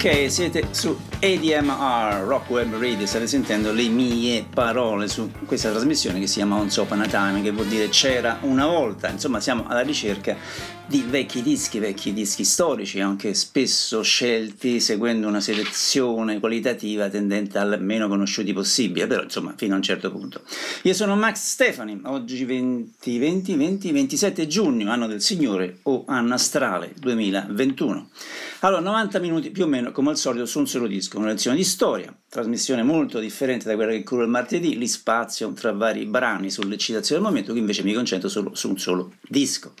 Ok, siete su ADMR Rock Web Radio, state sentendo le mie parole su questa trasmissione che si chiama Once Upon a Time, che vuol dire c'era una volta. Insomma, siamo alla ricerca di vecchi dischi storici, anche spesso scelti seguendo una selezione qualitativa tendente al meno conosciuti possibile, però insomma fino a un certo punto. Io sono Max Stefani, oggi 27 giugno, anno del Signore o anno astrale 2021. Allora, 90 minuti più o meno come al solito su un solo disco, una lezione di storia, trasmissione molto differente da quella che curo il martedì, li spazio tra vari brani sull'eccitazione del momento, che invece mi concentro solo su un solo disco.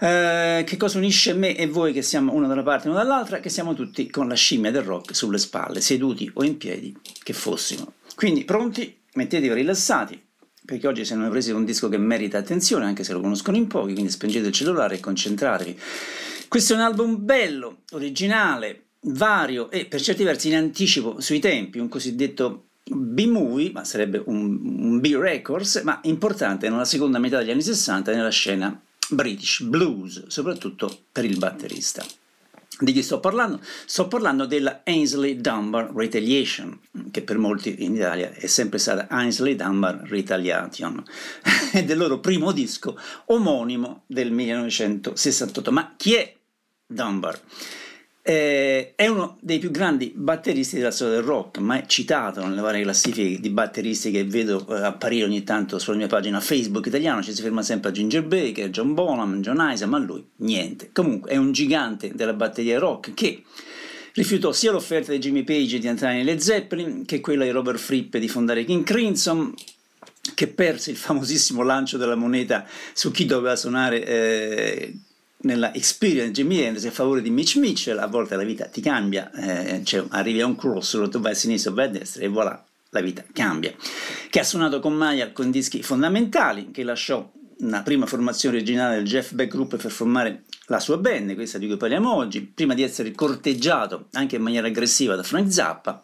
Che cosa unisce me e voi che siamo uno da una parte e uno dall'altra? Che siamo tutti con la scimmia del rock sulle spalle, seduti o in piedi che fossimo. Quindi pronti, mettetevi rilassati, perché oggi siamo presi con un disco che merita attenzione, anche se lo conoscono in pochi, quindi spengete il cellulare e concentratevi. Questo è un album bello, originale, vario e per certi versi in anticipo sui tempi, un cosiddetto B-movie, ma sarebbe un B-records, ma importante nella seconda metà degli anni 60 nella scena British Blues, soprattutto per il batterista. Di chi sto parlando? Sto parlando della Aynsley Dunbar Retaliation, che per molti in Italia è sempre stata Aynsley Dunbar Retaliation, è del loro primo disco omonimo del 1968. Ma chi è Dunbar? È uno dei più grandi batteristi della storia del rock, ma è citato nelle varie classifiche di batteristi che vedo apparire ogni tanto sulla mia pagina Facebook italiana. Ci si ferma sempre a Ginger Baker, John Bonham, Jon Hiseman, ma lui niente. Comunque è un gigante della batteria rock che rifiutò sia l'offerta di Jimmy Page di entrare nei Led Zeppelin che quella di Robert Fripp di fondare King Crimson, che perse il famosissimo lancio della moneta su chi doveva suonare nella Experience Jimi Hendrix a favore di Mitch Mitchell. A volte la vita ti cambia, cioè arrivi a un crossroad, tu vai a sinistra, vai a destra e voilà, la vita cambia. Che ha suonato con Mayall con dischi fondamentali, che lasciò una prima formazione originale del Jeff Beck Group per formare la sua band, questa di cui parliamo oggi, prima di essere corteggiato anche in maniera aggressiva da Frank Zappa,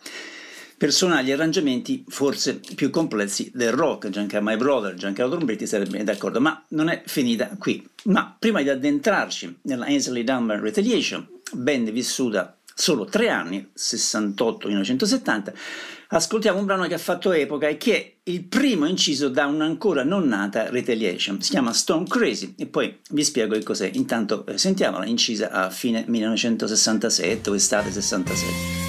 per suonare gli arrangiamenti forse più complessi del rock. Giancarlo Trombetti sarebbe d'accordo, ma non è finita qui. Ma prima di addentrarci nella Aynsley Dunbar Retaliation, band vissuta solo 3 anni, 68-1970, ascoltiamo un brano che ha fatto epoca e che è il primo inciso da un'ancora non nata Retaliation. Si chiama Stone Crazy e poi vi spiego che cos'è. Intanto sentiamola, incisa a fine 1967 o estate 67.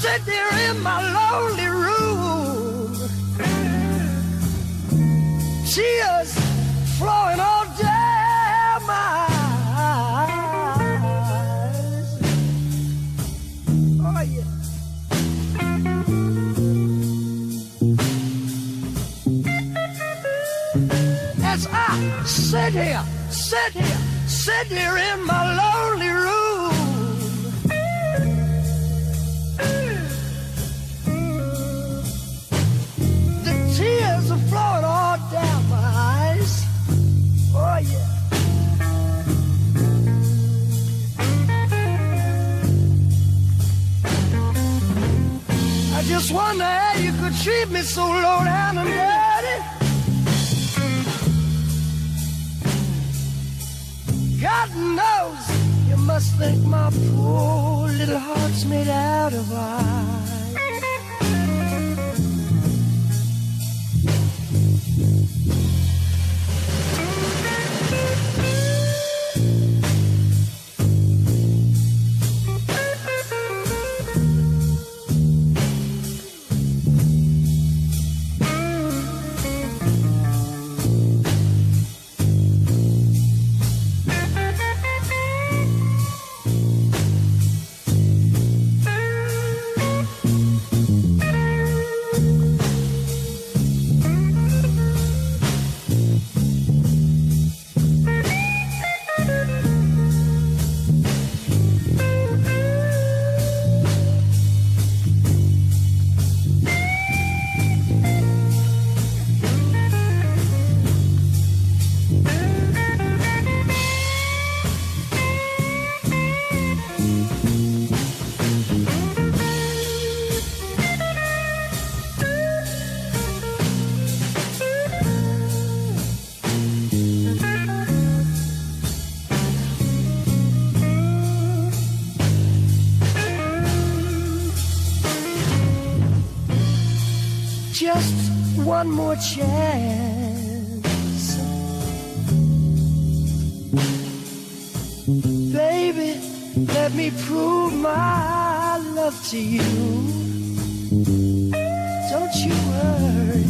Sit here in my lonely room. The tears are flowing all down my eyes. Oh yeah. just wonder how you could treat me so low down and dirty. God knows you must think my poor little heart's made out of ice. Just one more chance, baby, let me prove my love to you. Don't you worry,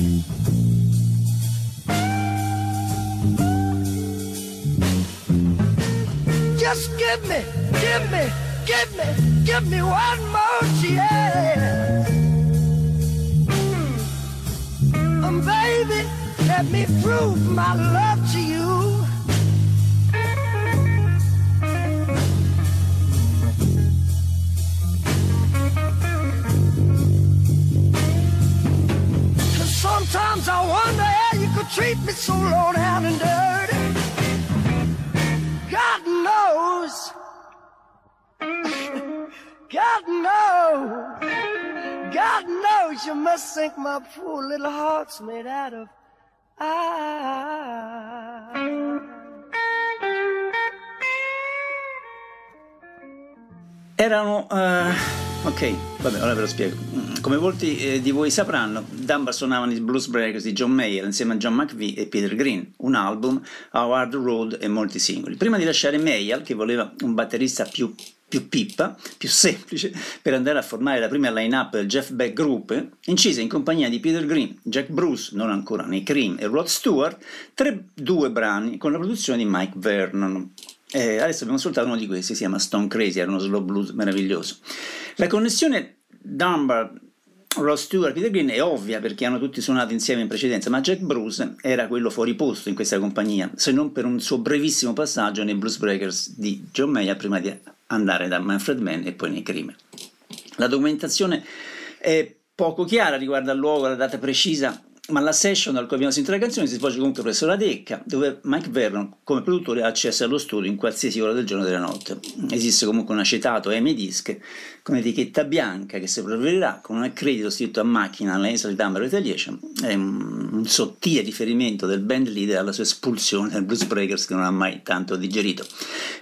just give me one more chance. Baby, let me prove my love to you. Cause sometimes I wonder how you could treat me so low down and dirty. God knows, God knows, God knows you must think my poor little heart's made out of ice. Erano... ok, vabbè, ora ve lo spiego. Come molti di voi sapranno, Dunbar suonavano i Blues Breakers di John Mayall insieme a John McVie e Peter Green, un album, A Hard Road e molti singoli. Prima di lasciare Mayall, che voleva un batterista più pippa, più semplice, per andare a formare la prima line-up del Jeff Beck Group, incise in compagnia di Peter Green, Jack Bruce, non ancora nei Cream, e Rod Stewart, due brani con la produzione di Mike Vernon. Adesso abbiamo ascoltato uno di questi, si chiama Stone Crazy, era uno slow blues meraviglioso. La connessione Dunbar, Rod Stewart, Peter Green è ovvia perché hanno tutti suonato insieme in precedenza, ma Jack Bruce era quello fuori posto in questa compagnia, se non per un suo brevissimo passaggio nei Blues Breakers di John Mayall prima di andare da Manfred Mann e poi nei Cream. La documentazione è poco chiara riguardo al luogo, alla data precisa, ma la session dal cui abbiamo sentito la canzone si svolge comunque presso la Decca, dove Mike Vernon come produttore ha accesso allo studio in qualsiasi ora del giorno e della notte. Esiste comunque un acetato M-Disc con etichetta bianca che si proverà con un accredito scritto a macchina alla Aynsley Dunbar Retaliation, è un sottile riferimento del band leader alla sua espulsione dal Blues Breakers che non ha mai tanto digerito.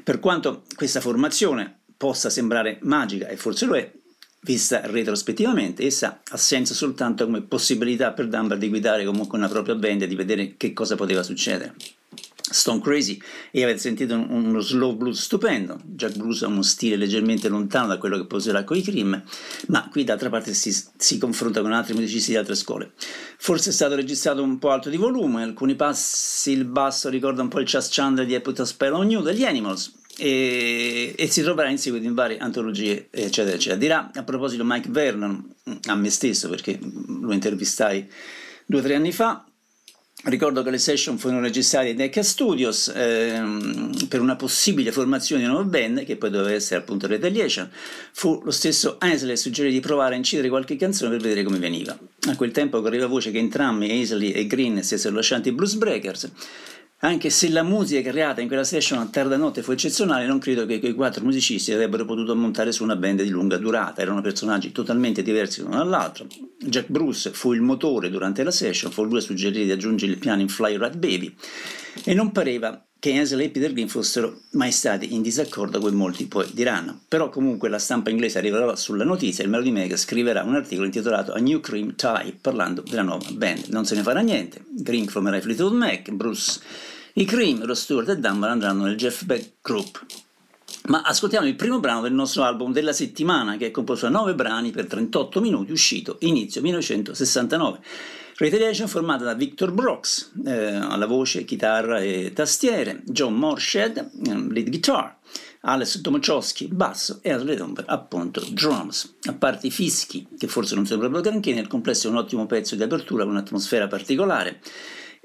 Per quanto questa formazione possa sembrare magica, e forse lo è, vista retrospettivamente, essa ha senso soltanto come possibilità per Dunbar di guidare comunque una propria band e di vedere che cosa poteva succedere. Stone Crazy, e avete sentito uno slow blues stupendo. Jack Bruce ha uno stile leggermente lontano da quello che poserà con i Cream, ma qui d'altra parte si confronta con altri musicisti di altre scuole. Forse è stato registrato un po' alto di volume, in alcuni passi il basso ricorda un po' il Chas Chandler di I Put a Spell on You degli Animals, e si troverà in seguito in varie antologie eccetera eccetera. Dirà a proposito Mike Vernon a me stesso, perché lo intervistai 2 o 3 anni fa, ricordo che le session furono registrate ai Decca Studios per una possibile formazione di una nuova band che poi doveva essere appunto Retaliation. Fu lo stesso Aynsley a suggerire di provare a incidere qualche canzone per vedere come veniva. A quel tempo correva voce che entrambi Aynsley e Green stessero lasciando i Blues Breakers. Anche se la musica creata in quella session a tarda notte fu eccezionale, non credo che quei quattro musicisti avrebbero potuto montare su una band di lunga durata. Erano personaggi totalmente diversi l'uno dall'altro. Jack Bruce fu il motore durante la session, fu lui a suggerire di aggiungere il piano in Fly Right Baby, e non pareva che Aynsley e Peter Green fossero mai stati in disaccordo, come molti poi diranno. Però comunque la stampa inglese arriverà sulla notizia e il Melody Maker scriverà un articolo intitolato A New Cream Tie, parlando della nuova band. Non se ne farà niente, Green formerà i Fleetwood Mac, Bruce i Cream, Rod Stewart e Dunbar andranno nel Jeff Beck Group. Ma ascoltiamo il primo brano del nostro album della settimana, che è composto da 9 brani per 38 minuti, uscito inizio 1969. Retaliation, formata da Victor Brox alla voce, chitarra e tastiere, John Moorshead lead guitar, Alex Tomczowski basso e Aynsley Dunbar appunto drums. A parte i fischi, che forse non sono proprio granché, nel complesso è un ottimo pezzo di apertura con un'atmosfera particolare,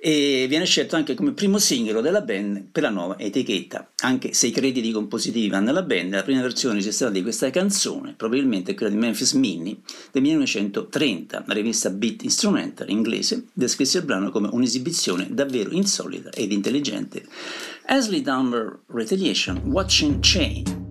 e viene scelto anche come primo singolo della band per la nuova etichetta. Anche se i crediti compositivi vanno alla band, la prima versione registrata di questa canzone probabilmente è quella di Memphis Minnie del 1930, la rivista Beat Instrumental inglese descrisse il brano come un'esibizione davvero insolita ed intelligente. Aynsley Dunbar Retaliation, Watching Chain.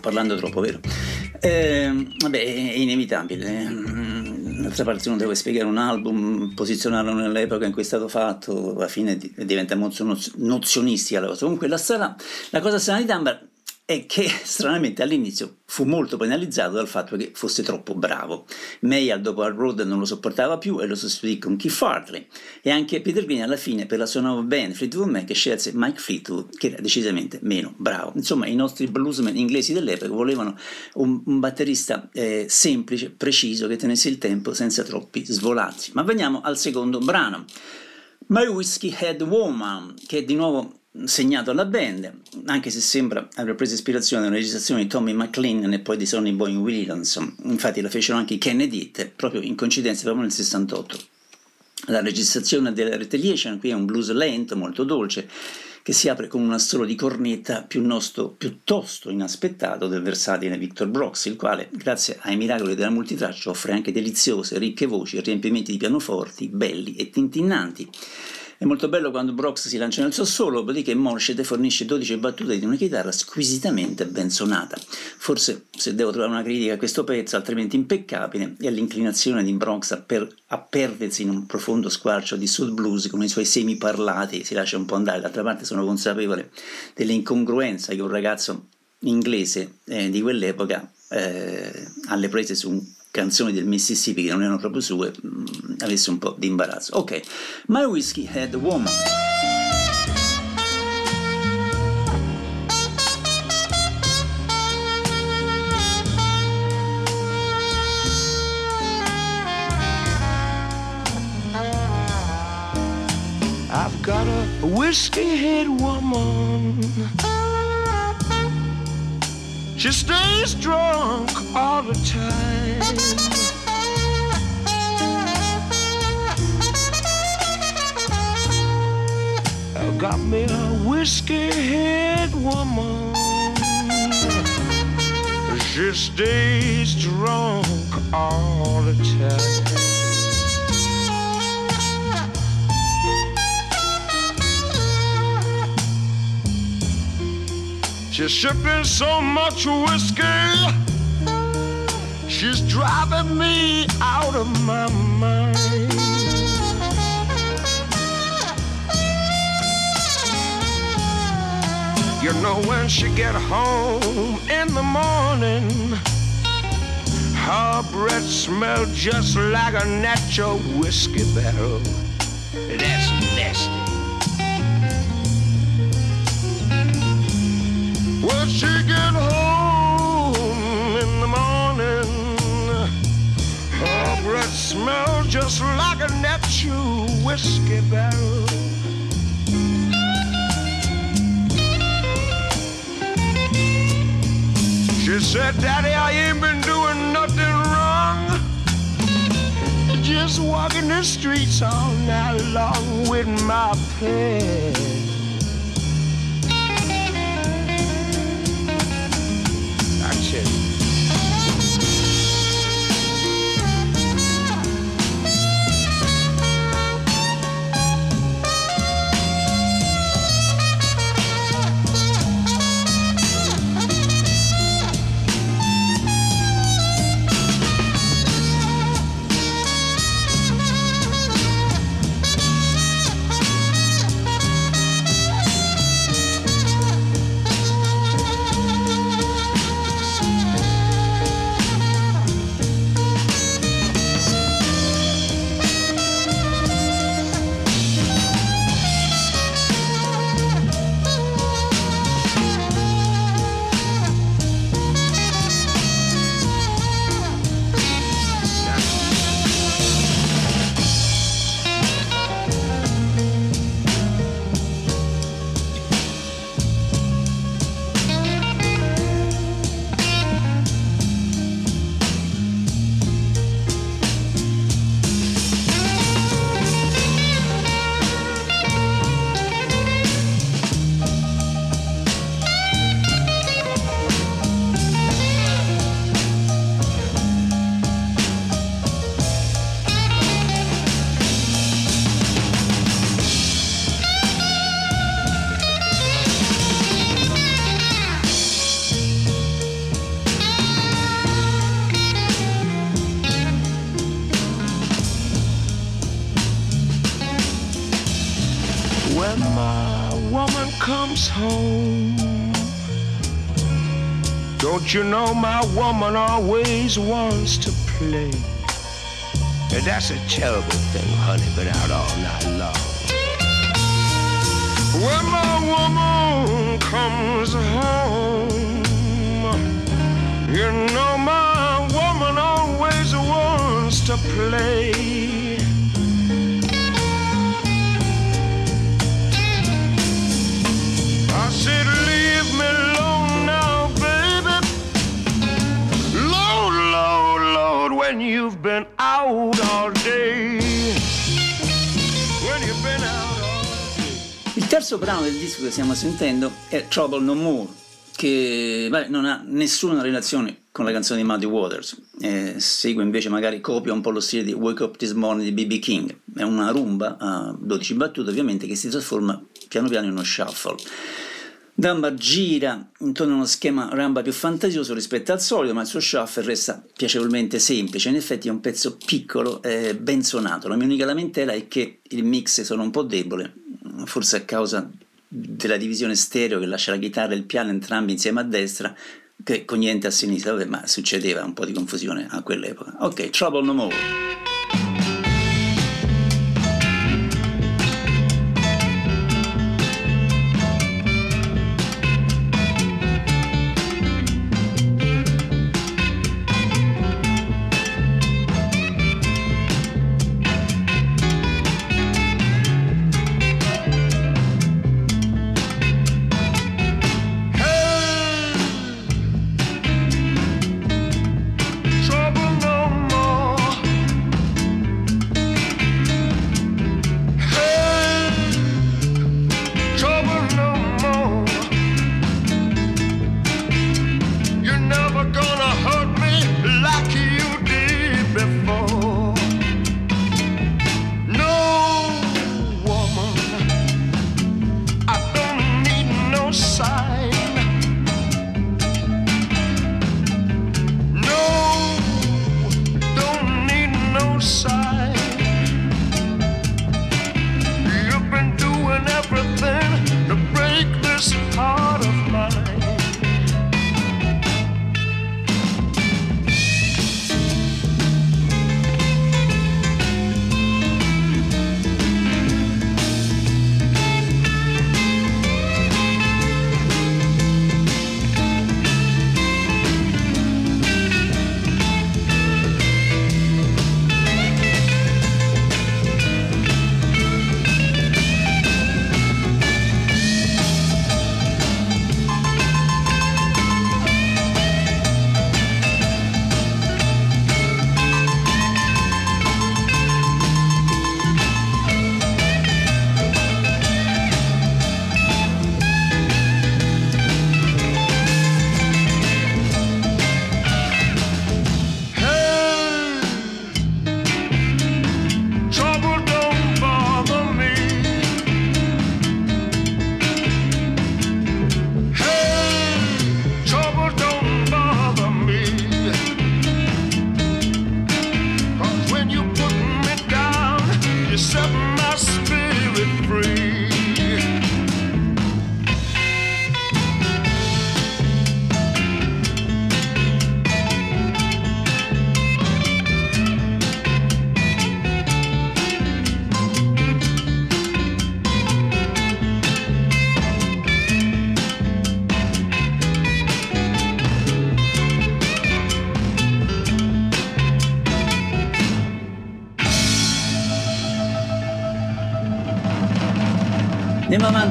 Parlando troppo, vero? Vabbè, è inevitabile. D'altra parte non devo spiegare un album, posizionarlo nell'epoca in cui è stato fatto, alla fine diventa molto nozionistica la cosa. Comunque la cosa strana di Dunbar è che stranamente all'inizio fu molto penalizzato dal fatto che fosse troppo bravo. Mayall dopo Hard Road non lo sopportava più e lo sostituì con Keith Hartley, e anche Peter Green alla fine per la sua nuova band Fleetwood Mac che scelse Mike Fleetwood, che era decisamente meno bravo. Insomma, i nostri bluesmen inglesi dell'epoca volevano un batterista semplice, preciso, che tenesse il tempo senza troppi svolazzi. Ma veniamo al secondo brano, My Whiskey Head Woman, che è di nuovo segnato alla band, anche se sembra aver preso ispirazione da una registrazione di Tommy McLean e poi di Sonny Boy Williamson. Infatti la fecero anche i Kennedy, proprio in coincidenza, proprio nel 68. La registrazione della Retaliation qui è un blues lento, molto dolce, che si apre con un assolo di cornetta piuttosto inaspettato del versatile Victor Brox, il quale, grazie ai miracoli della multitraccia, offre anche deliziose, ricche voci e riempimenti di pianoforti belli e tintinnanti. È molto bello quando Brox si lancia nel suo solo, dopodiché Moorshead fornisce 12 battute di una chitarra squisitamente ben suonata. Forse, se devo trovare una critica a questo pezzo, altrimenti impeccabile, è l'inclinazione di Brox a perdersi in un profondo squarcio di soul blues con i suoi semi parlati, si lascia un po' andare. D'altra parte sono consapevole dell'incongruenza che un ragazzo inglese di quell'epoca alle prese su canzoni del Mississippi che non erano proprio sue avesse un po' di imbarazzo. Ok, My Whiskey Head Woman. I've got a whiskey head woman, she stays drunk all the time. I got me a whiskey head woman, she stays drunk all the time. She's sipping so much whiskey, she's driving me out of my mind. You know when she get home in the morning, her breath smell just like a natural whiskey barrel. That's nasty. When she get home in the morning, her breath smells just like a natural whiskey barrel. She said, Daddy, I ain't been doing nothing wrong, just walking the streets all night long with my pen. You know my woman always wants to play, and that's a terrible thing, honey, been out all night long. When my woman comes home, you know my woman always wants to play. I said leave me alone now, when you've been out all day. When you've been out all day. Il terzo brano del disco che stiamo sentendo è Trouble No More, che non ha nessuna relazione con la canzone di Muddy Waters, segue invece, magari copia un po' lo stile di Wake Up This Morning di B.B. King. È una rumba a 12 battute ovviamente, che si trasforma piano piano in uno shuffle. Dunbar gira intorno a uno schema rumba più fantasioso rispetto al solito, ma il suo shuffle resta piacevolmente semplice. In effetti è un pezzo piccolo e ben suonato. La mia unica lamentela è che il mix sono un po' debole, forse a causa della divisione stereo che lascia la chitarra e il piano entrambi insieme a destra, che con niente a sinistra. Vabbè, ma succedeva un po' di confusione a quell'epoca. Ok, Trouble No More.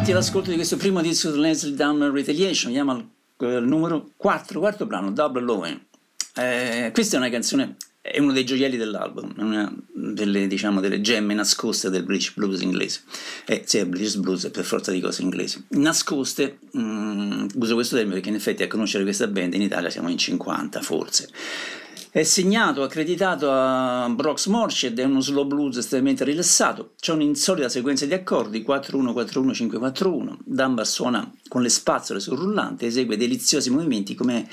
L'ascolto di questo primo disco dell'Ainsley Dunbar Retaliation, andiamo al numero 4, quarto brano, Double Loan. Questa è una canzone, è uno dei gioielli dell'album, è una delle, diciamo, delle gemme nascoste del British Blues inglese. Sì, British Blues è per forza di cose inglese. Nascoste, uso questo termine perché in effetti a conoscere questa band in Italia siamo in 50 forse. È segnato, accreditato a Brox Moorshead, è uno slow blues estremamente rilassato, c'è un'insolita sequenza di accordi, 4-1-4-1-5-4-1, Dunbar suona con le spazzole sul rullante, esegue deliziosi movimenti come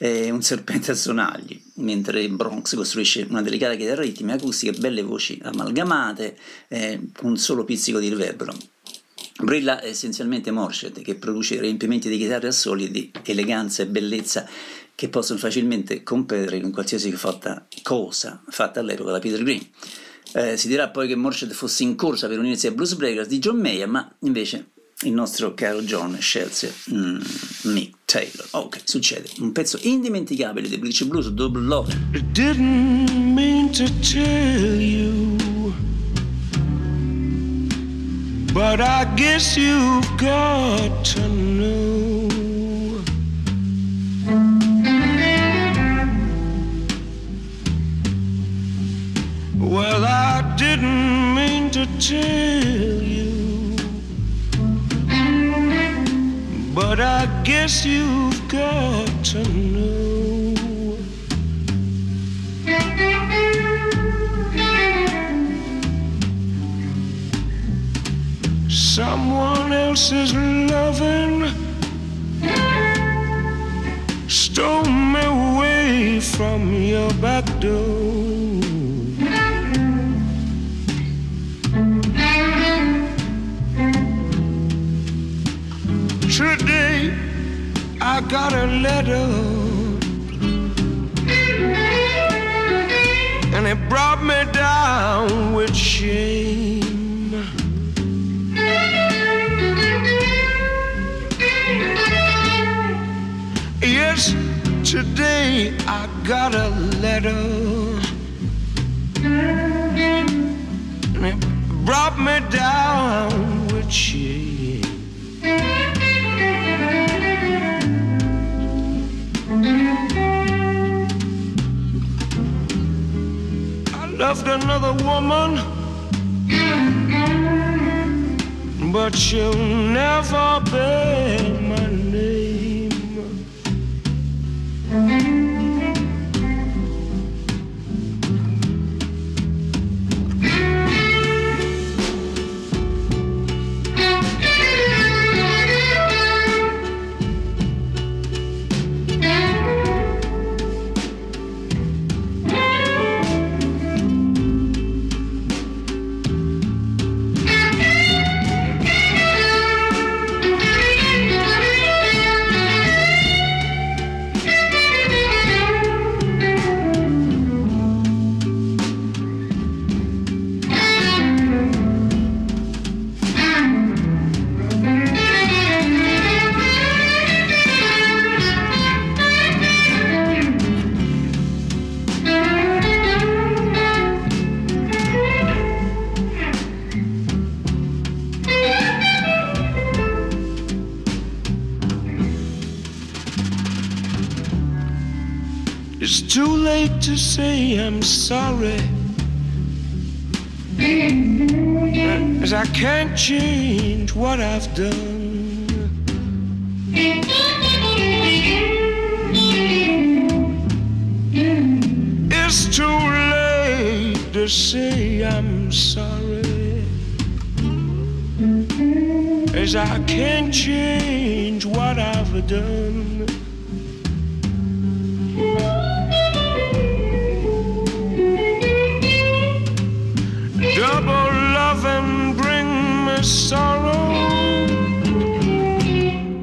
un serpente a sonagli, mentre Brox costruisce una delicata chitarra ritmica, acustica, belle voci amalgamate, un solo pizzico di riverbero. Brilla essenzialmente Moorshead, che produce riempimenti di chitarre assoli e di eleganza e bellezza che possono facilmente competere con qualsiasi cosa fatta all'epoca da Peter Green. Si dirà poi che Moorshead fosse in corsa per unirsi ai Blues Breakers di John Mayall, ma invece il nostro caro John scelse Mick Taylor. Ok, succede un pezzo indimenticabile dei British Blues, Double Love. It didn't mean to tell you, but I guess you've got to know. Well, I didn't mean to tell you, but I guess guess you've got to know. Someone else's loving stole me away from your back door. Today I got a letter and it brought me down with shame. Yes, today I got a letter and it brought me down with shame. I loved another woman, but she'll never bear my name. To say I'm sorry, as I can't change what I've done. It's too late to say I'm sorry, as I can't change what I've done. Sorrow,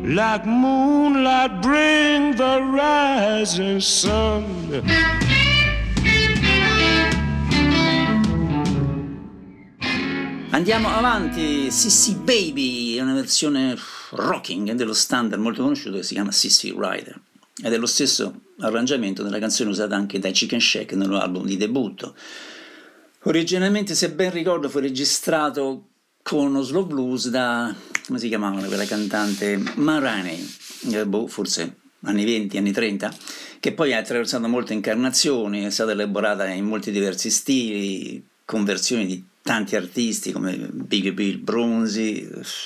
like moonlight, bring the rising sun. Andiamo avanti. Sissy Baby è una versione rocking dello standard molto conosciuto che si chiama Sissy Rider ed è lo stesso arrangiamento della canzone usata anche dai Chicken Shack nel loro album di debutto. Originalmente, se ben ricordo, fu registrato con uno slow blues da, come si chiamavano quella cantante, Marani, forse anni 20, anni 30, che poi ha attraversato molte incarnazioni, è stata elaborata in molti diversi stili, con versioni di tanti artisti come Big Bill Bronzy,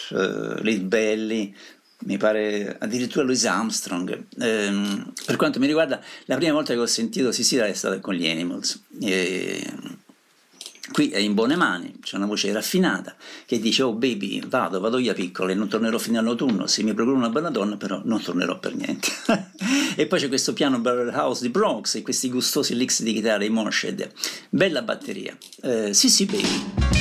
Lead Belly, mi pare addirittura Louis Armstrong. Per quanto mi riguarda, la prima volta che ho sentito Sissy è stata con gli Animals. Qui è in buone mani, c'è una voce raffinata che dice: oh baby, vado via piccole, non tornerò fino all'autunno, se mi procuro una bella donna però non tornerò per niente. E poi c'è questo piano barrel house di Brox e questi gustosi licks di chitarra di Moorshead, bella batteria. Sissy Baby.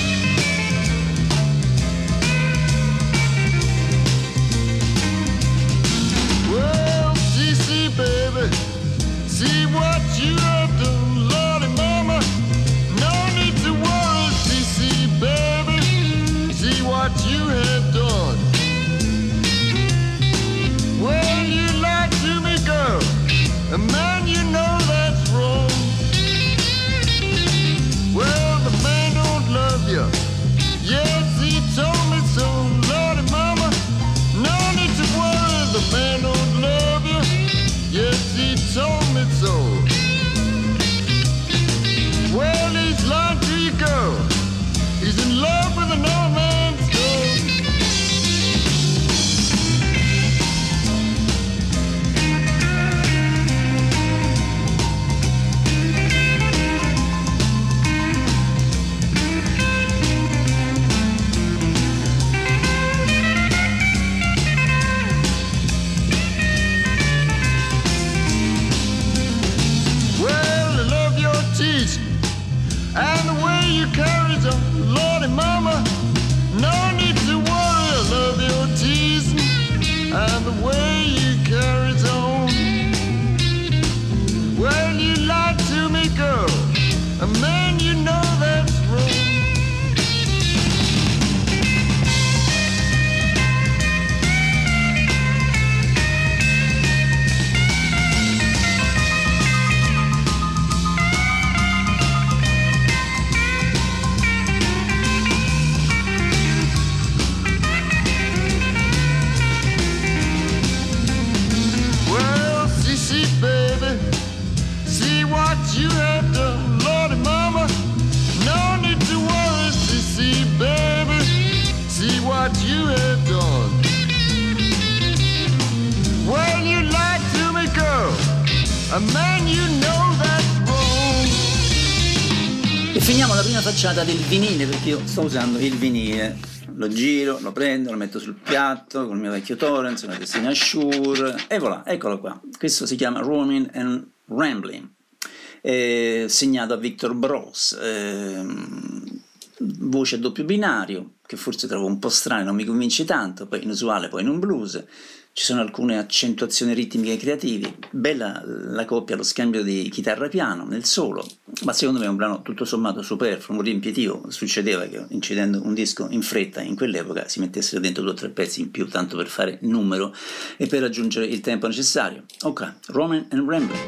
You. a man you know that's wrong. E finiamo la prima facciata del vinile, perché io sto usando il vinile. Lo giro, lo prendo, lo metto sul piatto con il mio vecchio Torrens, una testina Shure, e voilà, eccolo qua. Questo si chiama Roaming and Rambling, segnato a Victor Brox, voce a doppio binario, che forse trovo un po' strano, non mi convince tanto, poi inusuale, poi in un blues. Ci sono alcune accentuazioni ritmiche creative, bella la coppia, lo scambio di chitarra-piano nel solo, ma secondo me è un brano tutto sommato superfluo, riempitivo. Succedeva che incidendo un disco in fretta in quell'epoca si mettessero dentro 2 o 3 pezzi in più, tanto per fare numero e per raggiungere il tempo necessario. Ok, Roaming and Rambling.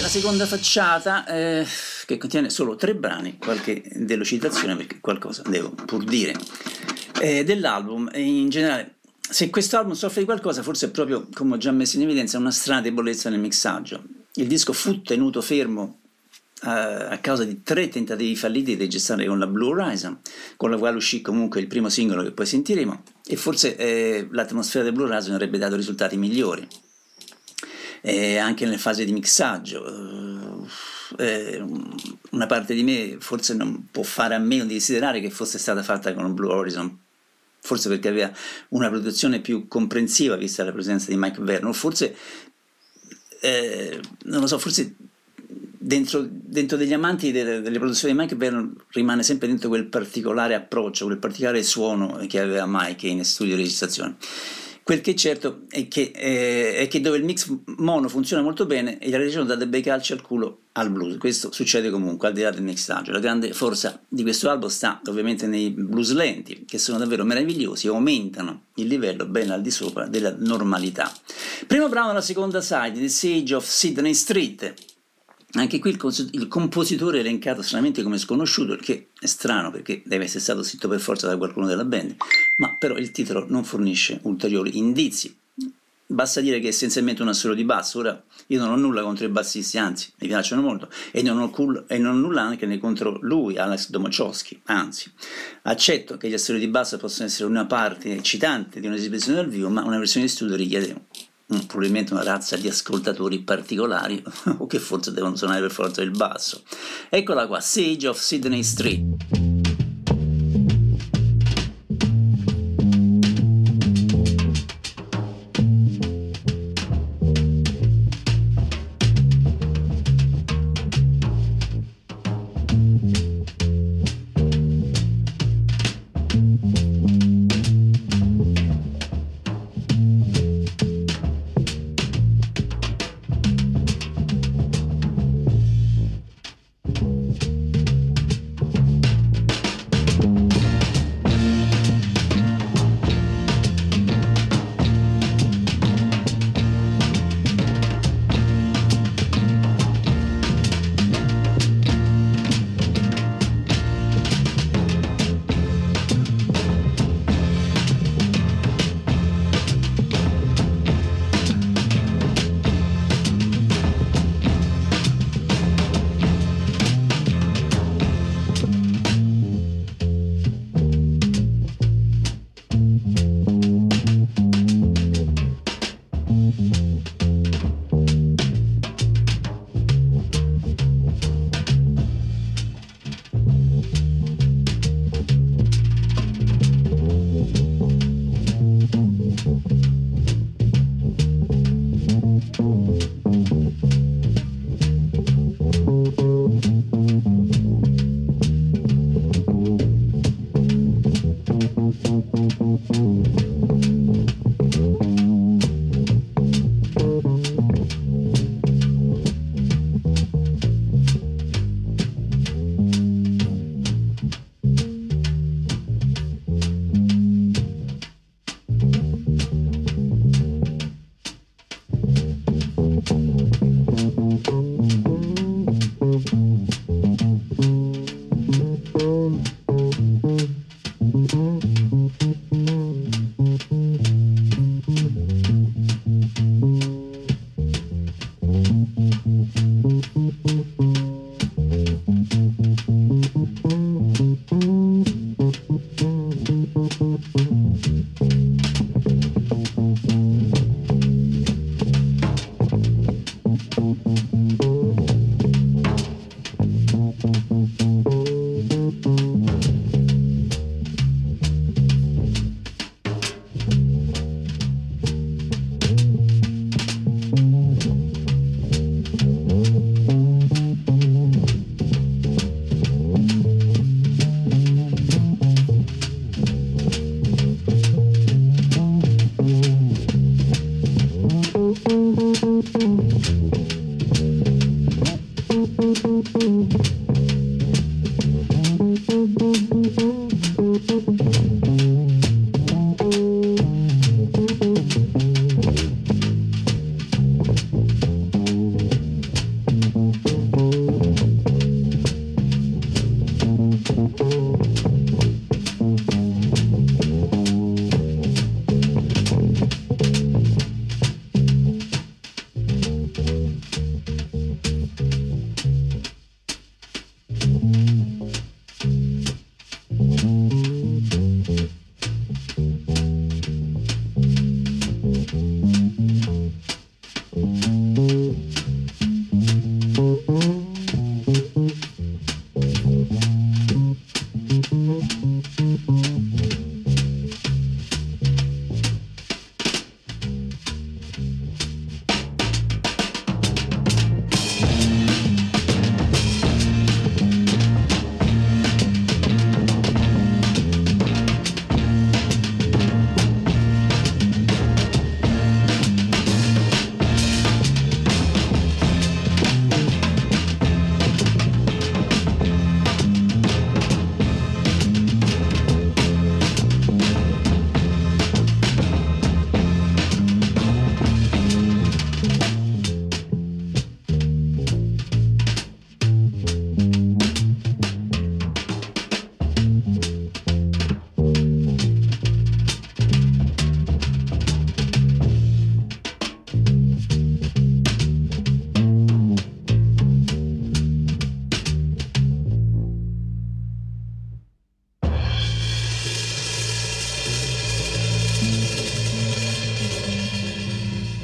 La seconda facciata che contiene solo 3 brani, qualche delucidazione perché qualcosa devo pur dire dell'album in generale. Se questo album soffre di qualcosa, forse è proprio, come ho già messo in evidenza, una strana debolezza nel mixaggio. Il disco fu tenuto fermo a causa di 3 tentativi falliti di registrare con la Blue Horizon, con la quale uscì comunque il primo singolo che poi sentiremo, e forse l'atmosfera del Blue Horizon avrebbe dato risultati migliori. Anche nelle fasi di mixaggio una parte di me forse non può fare a meno di desiderare che fosse stata fatta con Blue Horizon, forse perché aveva una produzione più comprensiva vista la presenza di Mike Vernon, forse non lo so, forse dentro degli amanti delle produzioni di Mike Vernon rimane sempre dentro quel particolare approccio, quel particolare suono che aveva Mike in studio di registrazione. Quel che è certo è che dove il mix mono funziona molto bene e la reazione dà dei bei calci al culo al blues, questo succede comunque al di là del mixaggio. La grande forza di questo album sta ovviamente nei blues lenti, che sono davvero meravigliosi e aumentano il livello ben al di sopra della normalità. Primo brano della seconda side, The Siege of Sydney Street, Anche qui il compositore è elencato stranamente come sconosciuto, il che è strano perché deve essere stato scritto per forza da qualcuno della band, ma però il titolo non fornisce ulteriori indizi. Basta dire che è essenzialmente un assolo di basso. Ora, io non ho nulla contro i bassisti, anzi, mi piacciono molto, e non ho nulla anche né contro lui, Alex Tomczowski, anzi. Accetto che gli assoli di basso possono essere una parte eccitante di un'esibizione dal vivo, ma una versione di studio richiede probabilmente una razza di ascoltatori particolari o che forse devono suonare per forza il basso. Eccola qua, Siege of Sydney Street.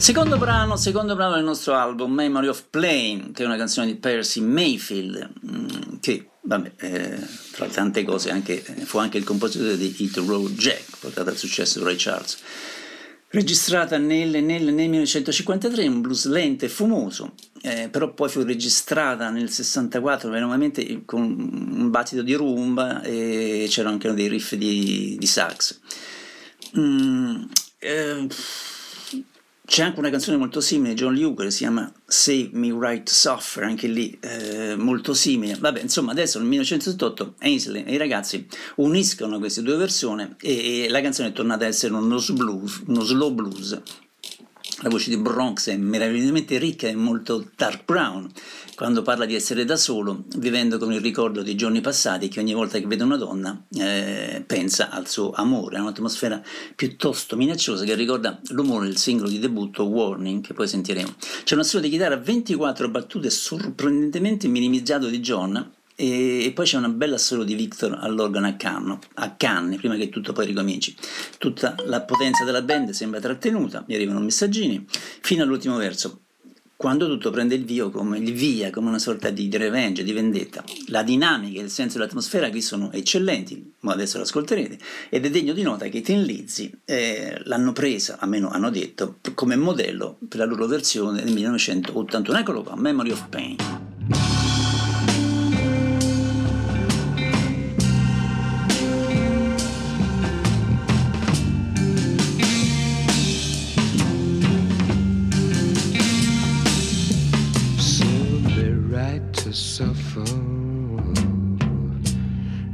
Secondo brano del nostro album Memory of Plain, che è una canzone di Percy Mayfield, che vabbè, tra tante cose fu anche il compositore di Hit Road Jack, portata al successo di Ray Charles, registrata nel 1953, un blues lento e fumoso, però poi fu registrata nel 64 nuovamente con un battito di rumba e c'erano anche dei riff di sax. C'è anche una canzone molto simile, John Liu, che si chiama Save Me Right to Suffer, anche lì molto simile. Vabbè, insomma, adesso nel 1988 Aynsley e i ragazzi uniscono queste due versioni e la canzone è tornata ad essere uno slow blues. La voce di Brox è meravigliosamente ricca e molto dark brown, quando parla di essere da solo, vivendo con il ricordo dei giorni passati, che ogni volta che vede una donna pensa al suo amore. È un'atmosfera piuttosto minacciosa che ricorda l'umore del singolo di debutto Warning, che poi sentiremo. C'è una solo di chitarra a 24 battute sorprendentemente minimizzato di John, e poi c'è una bella solo di Victor all'organo a canne, prima che tutto poi ricominci. Tutta la potenza della band sembra trattenuta, mi arrivano messaggini, fino all'ultimo verso, quando tutto prende il via come una sorta di revenge, di vendetta. La dinamica e il senso dell'atmosfera qui sono eccellenti, ma adesso lo ascolterete, ed è degno di nota che i Thin Lizzy l'hanno presa, almeno hanno detto, come modello per la loro versione del 1981. Eccolo qua, Memory of Pain.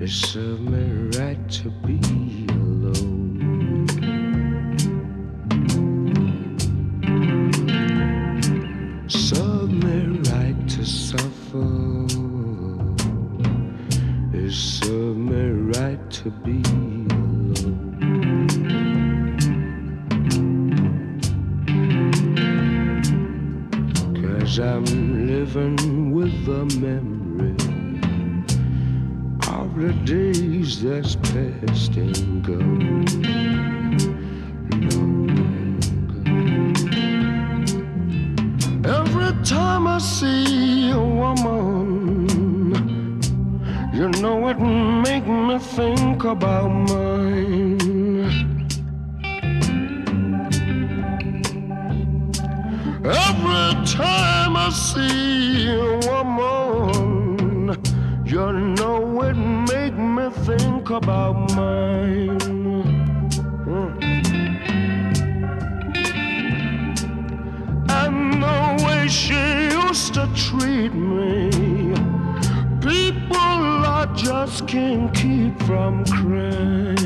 It served me right to be alone. Served me right to suffer. It served me right to be alone. 'Cause I'm living with a memory of the days that's past and gone, long gone. Every time I see a woman, you know it make me think about mine. Every time I see a woman, you know it make me think about mine. And the way she used to treat me, people I just can't keep from crying.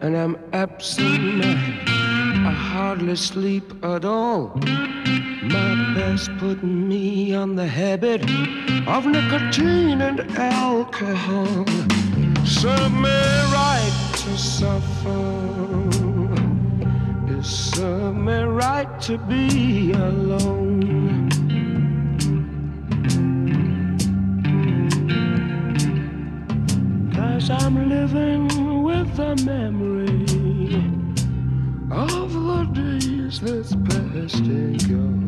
And I'm absent, I hardly sleep at all. My best put me on the habit of nicotine and alcohol. Serve me right to suffer. It serve me right to be alone. Cause I'm living with the memory of the days that's past and gone.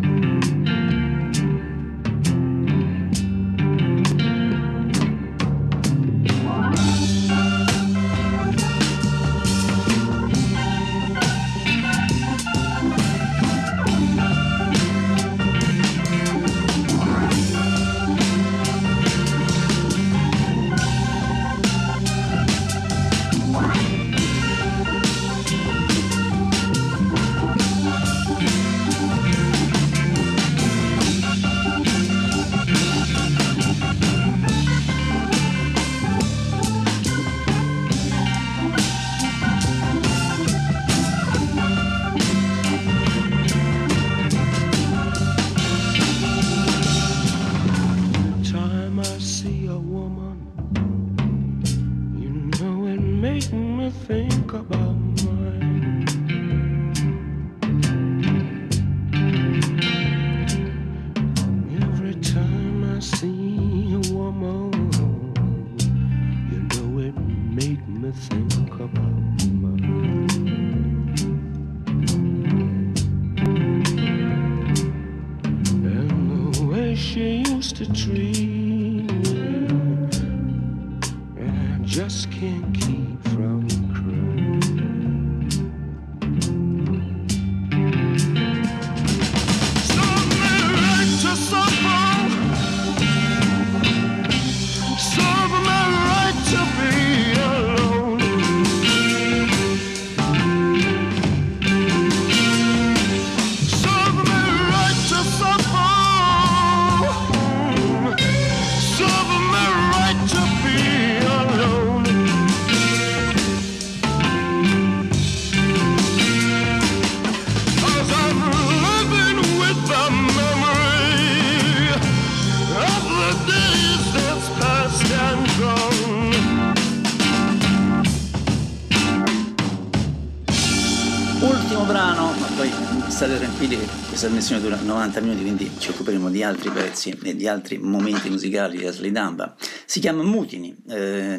Trasmissione dura 90 minuti, quindi ci occuperemo di altri pezzi e di altri momenti musicali di Aynsley Dunbar. Si chiama Mutiny,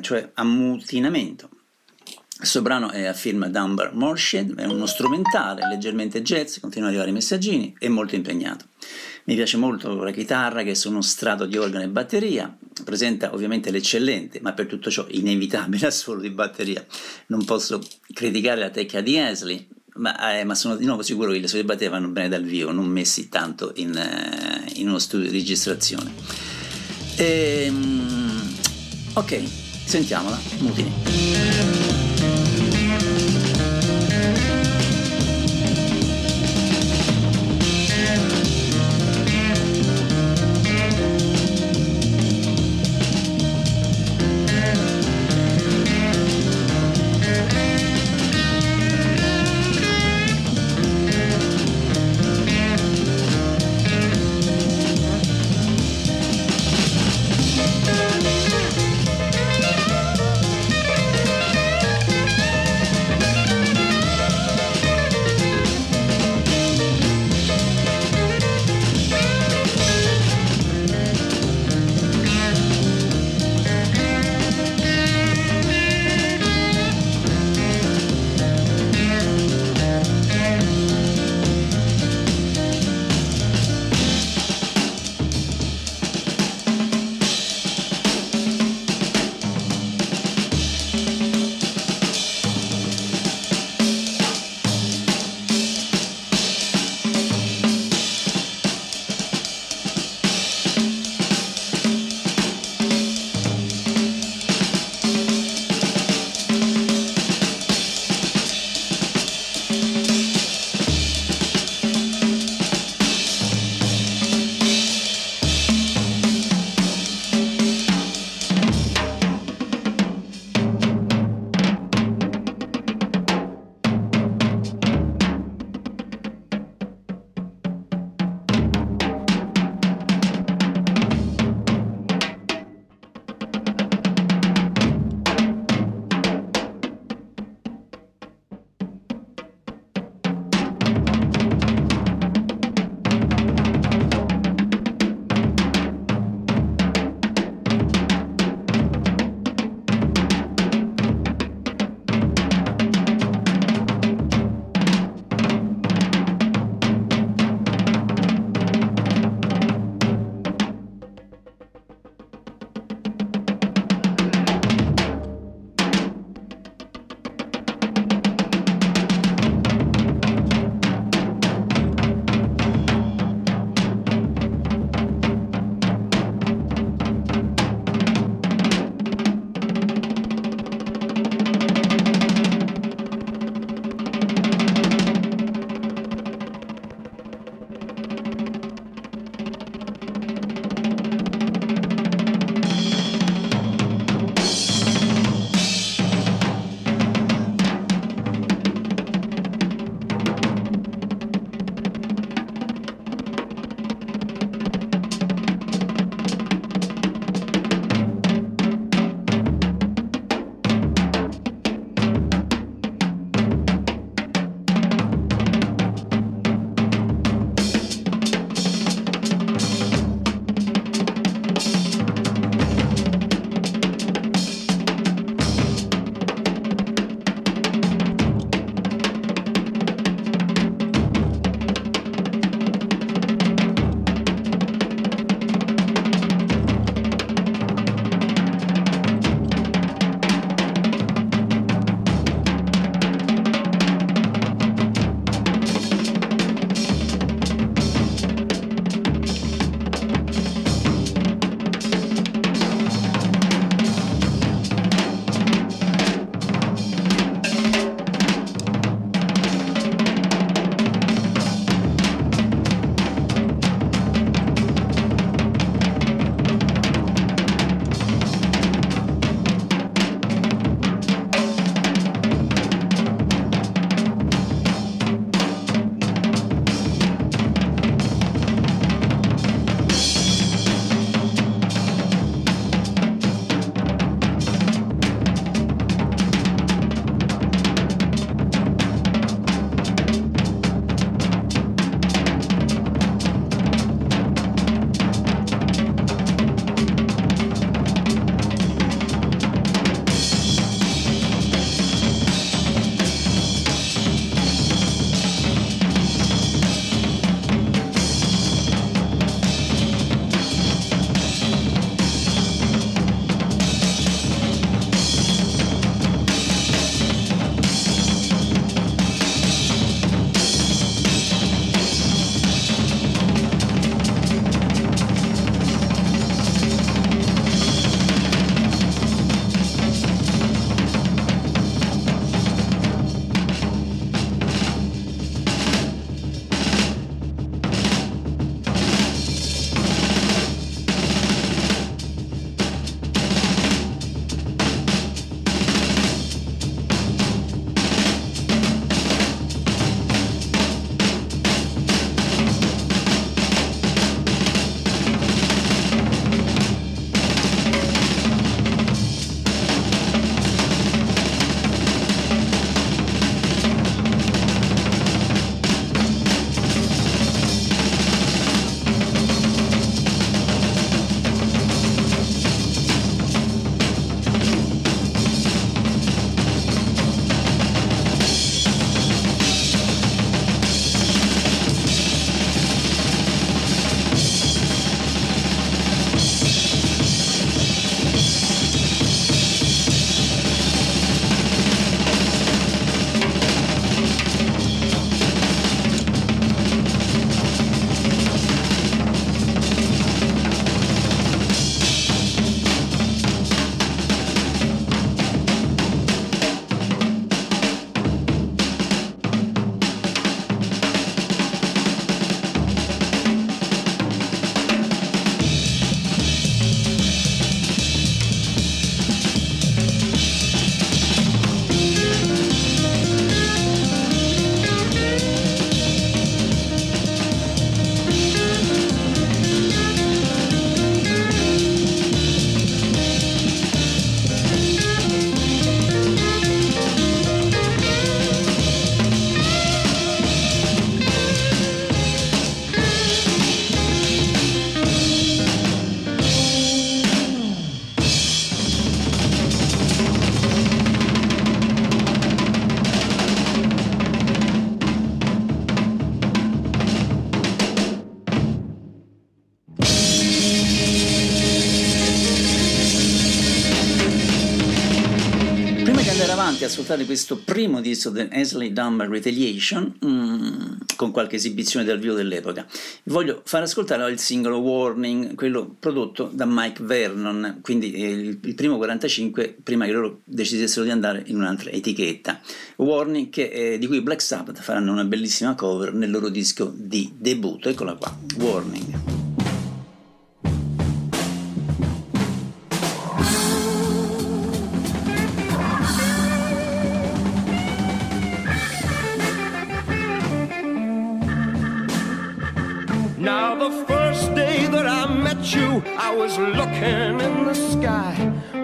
cioè ammutinamento. Questo brano è a firma Dunbar Moorshead, è uno strumentale leggermente jazz, continua ad arrivare messaggini, è molto impegnato. Mi piace molto la chitarra che è su uno strato di organo e batteria, presenta ovviamente l'eccellente, ma per tutto ciò inevitabile assolo di batteria. Non posso criticare la tecnica di Aynsley, ma sono di nuovo sicuro che le sue battaglie vanno bene dal vivo, non messi tanto in uno studio di registrazione. Ok, sentiamola, Mutiny. andare avanti a ascoltare questo primo disco dell'Ainsley Dunbar Retaliation con qualche esibizione dal vivo dell'epoca. Voglio far ascoltare il singolo Warning, quello prodotto da Mike Vernon, quindi il primo 45 prima che loro decidessero di andare in un'altra etichetta. Warning di cui Black Sabbath faranno una bellissima cover nel loro disco di debutto, eccola qua, Warning. You, I was looking in the sky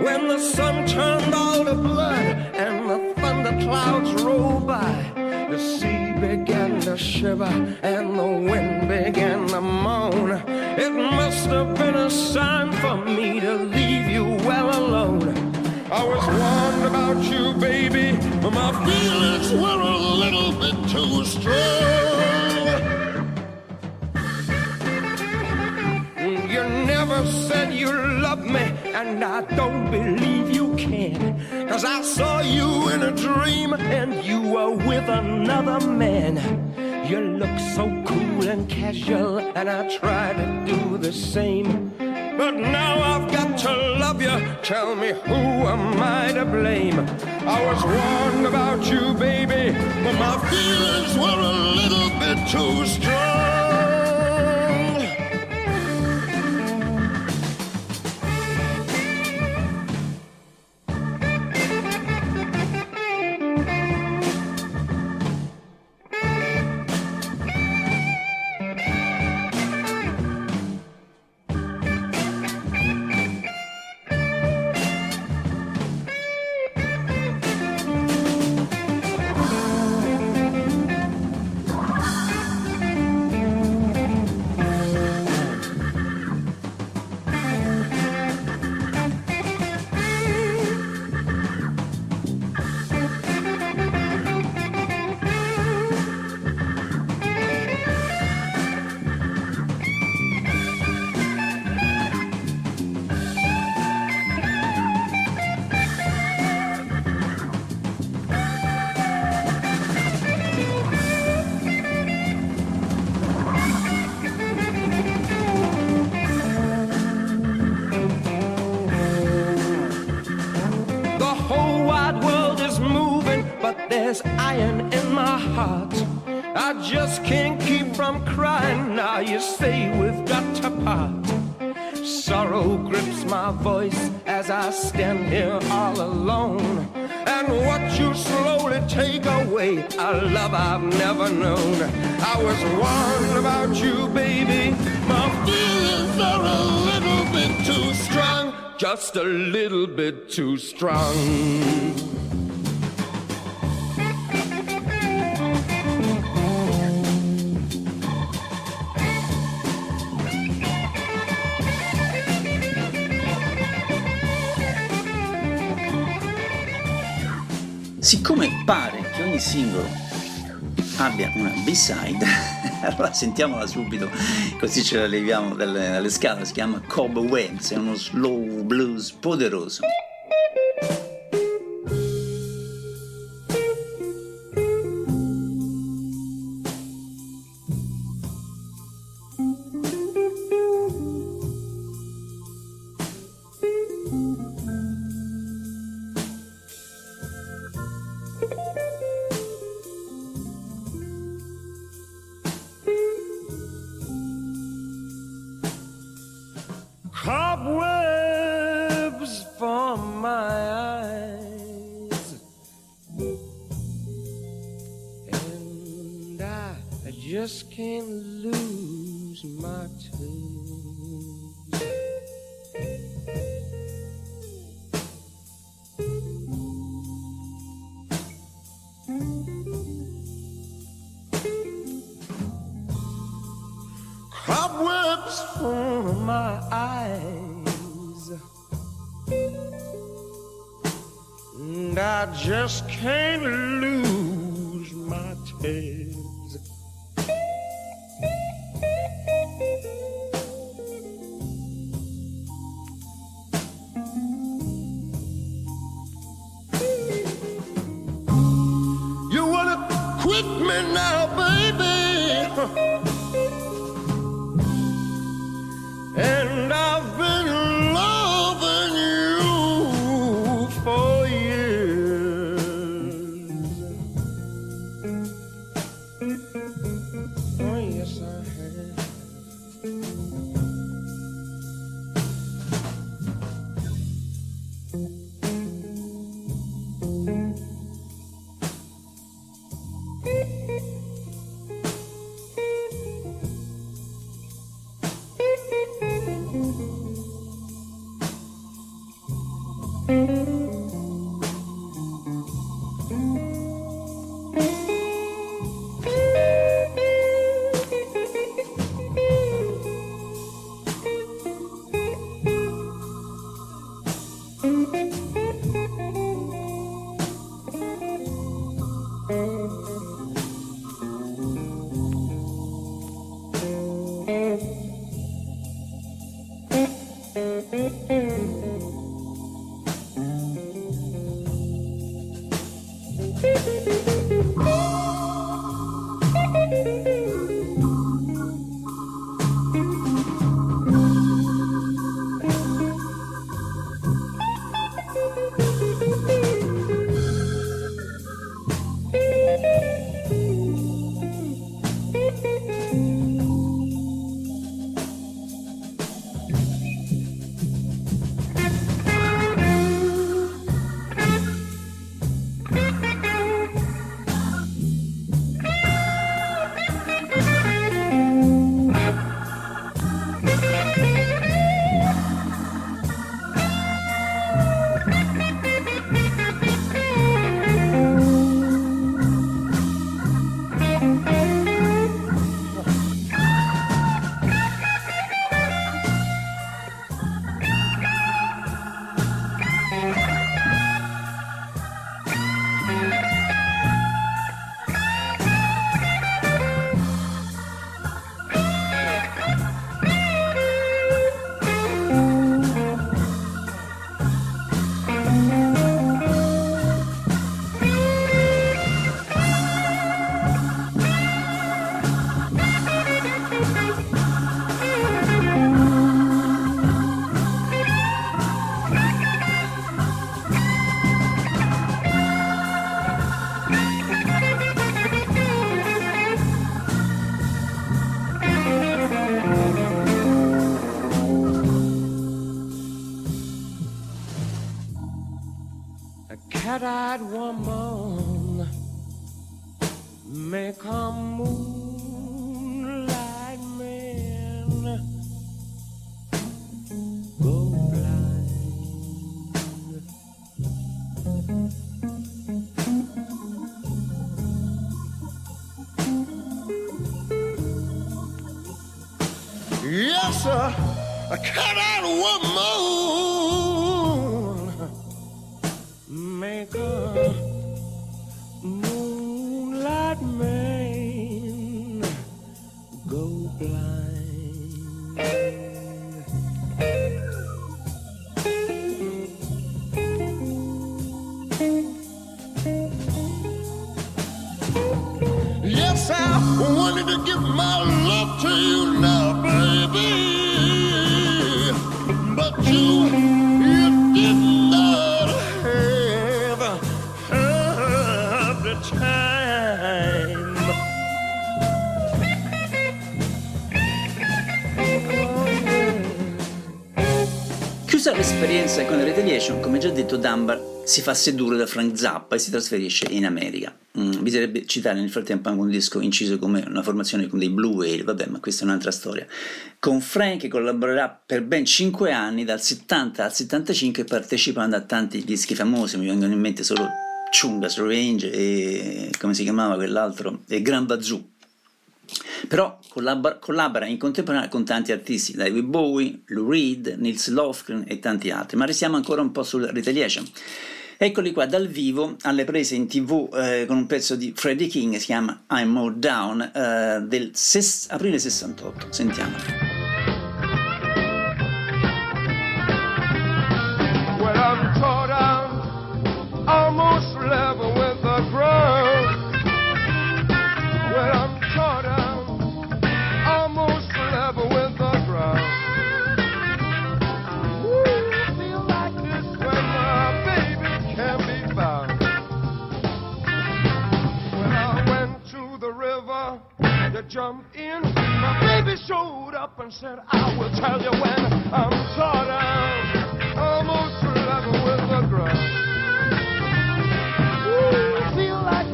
when the sun turned all to blood and the thunder clouds rolled by. The sea began to shiver and the wind began to moan. It must have been a sign for me to leave you well alone. I was warned about you, baby, but my feelings were a little bit too strong. You never said you loved me, and I don't believe you can, 'cause I saw you in a dream, and you were with another man. You look so cool and casual, and I try to do the same, but now I've got to love you. Tell me, who am I to blame? I was warned about you, baby, but my feelings were a little bit too strong. Just a little bit too strong. Siccome pare che ogni singolo abbia una B-side, allora sentiamola subito, così ce la leviamo dalle scale. Si chiama Cobwebs, è uno slow blues poderoso. now, baby, and I've been loving you for years. Oh, yes, I have. Cat-eyed woman may come moonlight men go blind. Yes, sir, a cat-eyed woman. Moonlight man go blind. Yes, I wanted to give my love to you now, baby, but you didn't. Chiusa l'esperienza con Retaliation, come già detto, Dunbar si fa sedurre da Frank Zappa e si trasferisce in America. Bisognerebbe citare nel frattempo anche un disco inciso come una formazione con dei Blue Whale, vabbè, ma questa è un'altra storia. Con Frank che collaborerà per ben 5 anni, dal 70 al 75, partecipando a tanti dischi famosi, mi vengono in mente solo Chungas Revenge e come si chiamava quell'altro? E Grand Bazoo. Però collabora in contemporanea con tanti artisti, David Bowie, Lou Reed, Nils Lofgren e tanti altri, ma restiamo ancora un po' sul Retaliation. Eccoli qua dal vivo alle prese in TV con un pezzo di Freddie King che si chiama I'm More Down del aprile 68. Sentiamo. Well, I'm torn down, almost level with the ground. answer I will tell you when I'm sort of almost level with the ground. Ooh, I feel like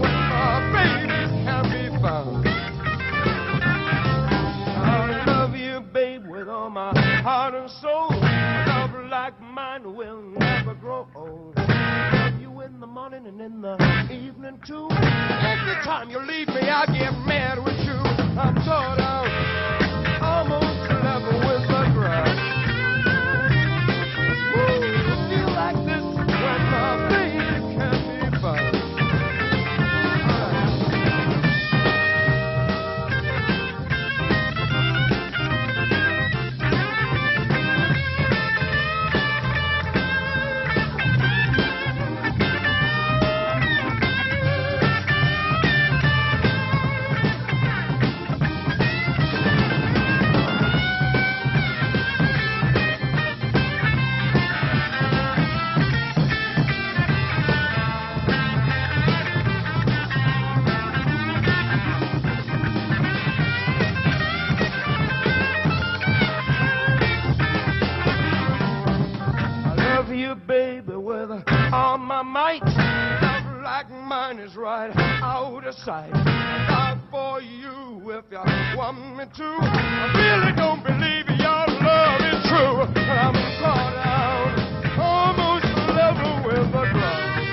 when my baby can be found. I love you, babe, with all my heart and soul. Love like mine will never grow old. Love you in the morning and in the evening too. Every time you leave me, I get mad with you. I'm sort of almost level with the ground. Ooh, you feel like this when my baby can be found. Might love like mine is right out of sight. I'll die for you if you want me to. I really don't believe your love is true. But I'm caught out, almost level with the ground.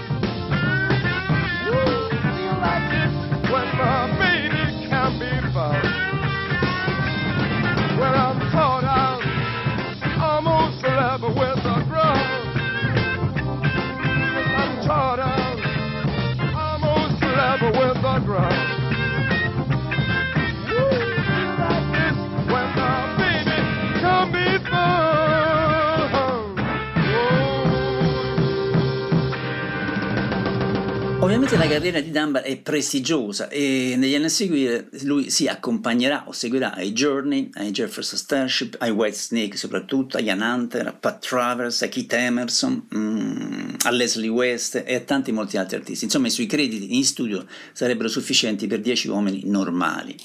Ooh, I feel like this when my baby can't be found. When I'm caught out, almost level with the ground. Caught out, almost level with the ground. Ooh, feel like this when my baby come before. Oh. Ovviamente la carriera di Dunbar è prestigiosa e negli anni a seguire lui si accompagnerà o seguirà ai Journey, ai Jefferson Starship, ai Whitesnake soprattutto, a Ian Hunter, a Pat Travers, a Keith Emerson, a Leslie West e a tanti molti altri artisti. Insomma, i suoi crediti in studio sarebbero sufficienti per 10 uomini normali.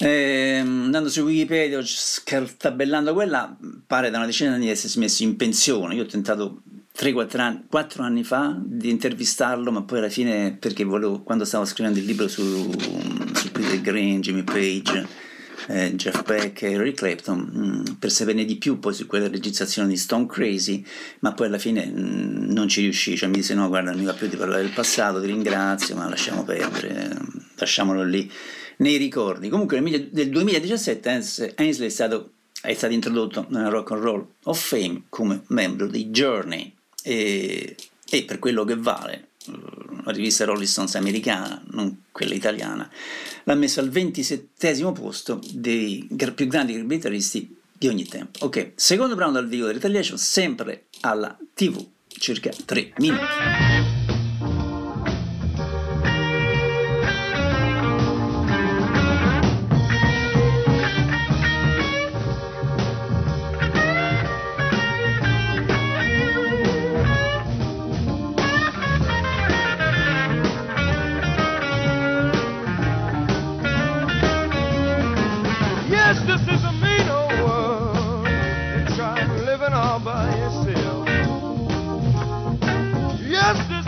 Andando su Wikipedia, scartabellando quella, pare da una decina di anni di essersi messo in pensione. Io ho tentato 4 anni fa di intervistarlo, ma poi alla fine, perché volevo, quando stavo scrivendo il libro su Peter Green, Jimmy Page, Jeff Beck e Eric Clapton, per saperne di più poi su quella registrazione di Stone Crazy, ma poi alla fine non ci riuscì, cioè mi disse no guarda, non mi va più di parlare del passato, ti ringrazio ma lasciamo perdere, lasciamolo lì nei ricordi. Comunque nel 2017 Aynsley è stato introdotto nella Rock and Roll of Fame come membro dei Journey e per quello che vale la rivista Rolling Stones americana, non quella italiana, l'ha messo al 27° posto dei più grandi chitarristi di ogni tempo. Ok, secondo brano dal video di Retaliation, sempre alla TV, circa 3 minuti. Yes, this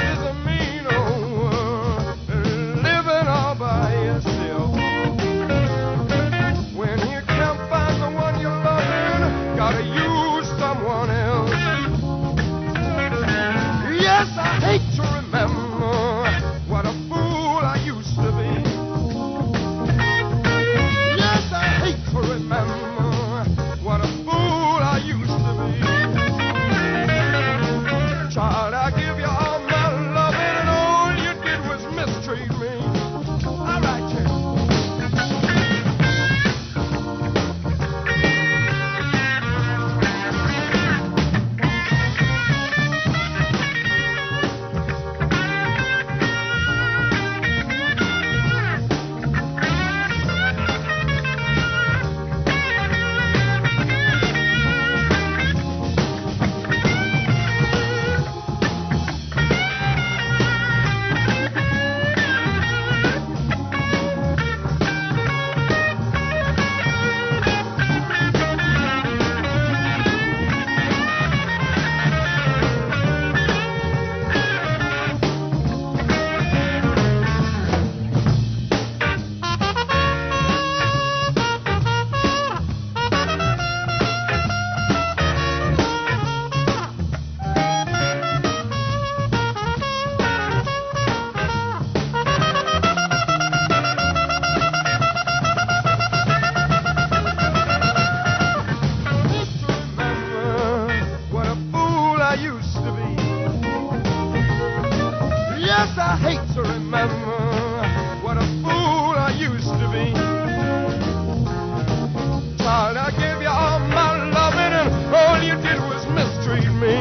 used to be. Yes, I hate to remember what a fool I used to be. Child, I gave you all my loving and all you did was mistreat me.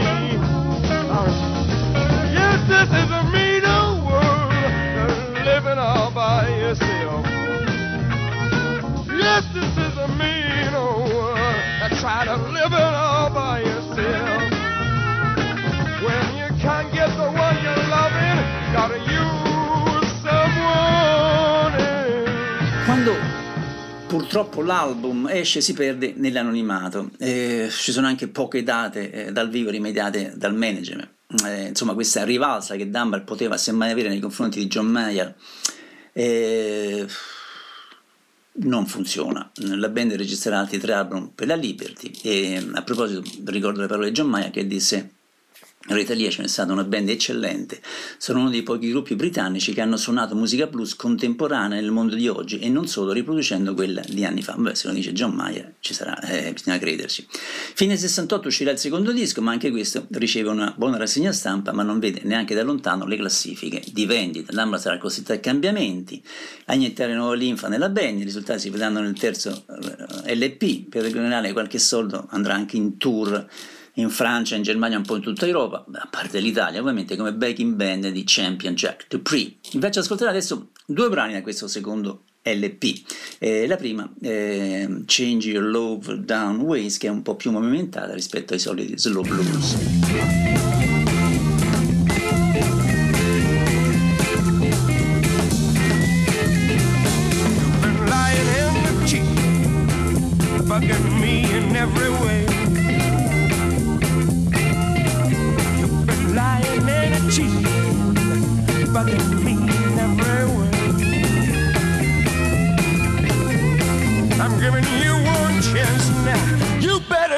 Yes, this is a meaner world than living all by yourself. Yes, this is a meaner world than trying to live it all by yourself. When you can't get the one you're loving, gotta use someone else. Quando purtroppo l'album esce si perde nell'anonimato, ci sono anche poche date dal vivo rimediate dal management. Insomma, questa rivalsa che Dunbar poteva semmai avere nei confronti di John Mayall non funziona. La band registrerà altri 3 album per la Liberty e, a proposito, ricordo le parole di John Mayall che disse: Retaliation è stata una band eccellente, sono uno dei pochi gruppi britannici che hanno suonato musica blues contemporanea nel mondo di oggi e non solo riproducendo quella di anni fa. Beh, se lo dice John Mayall ci sarà, bisogna crederci. Fine 68 uscirà il secondo disco, ma anche questo riceve una buona rassegna stampa ma non vede neanche da lontano le classifiche di vendita. Dunbar sarà costretto a cambiamenti, a iniettare nuova linfa nella band, i risultati si vedranno nel terzo LP. Per recuperare qualche soldo andrà anche in tour in Francia, in Germania, un po' in tutta Europa, a parte l'Italia ovviamente, come backing band di Champion Jack Dupree. Invece ascolterà adesso 2 brani da questo secondo LP. La prima, Change Your Love Down Ways, che è un po' più movimentata rispetto ai soliti slow blues.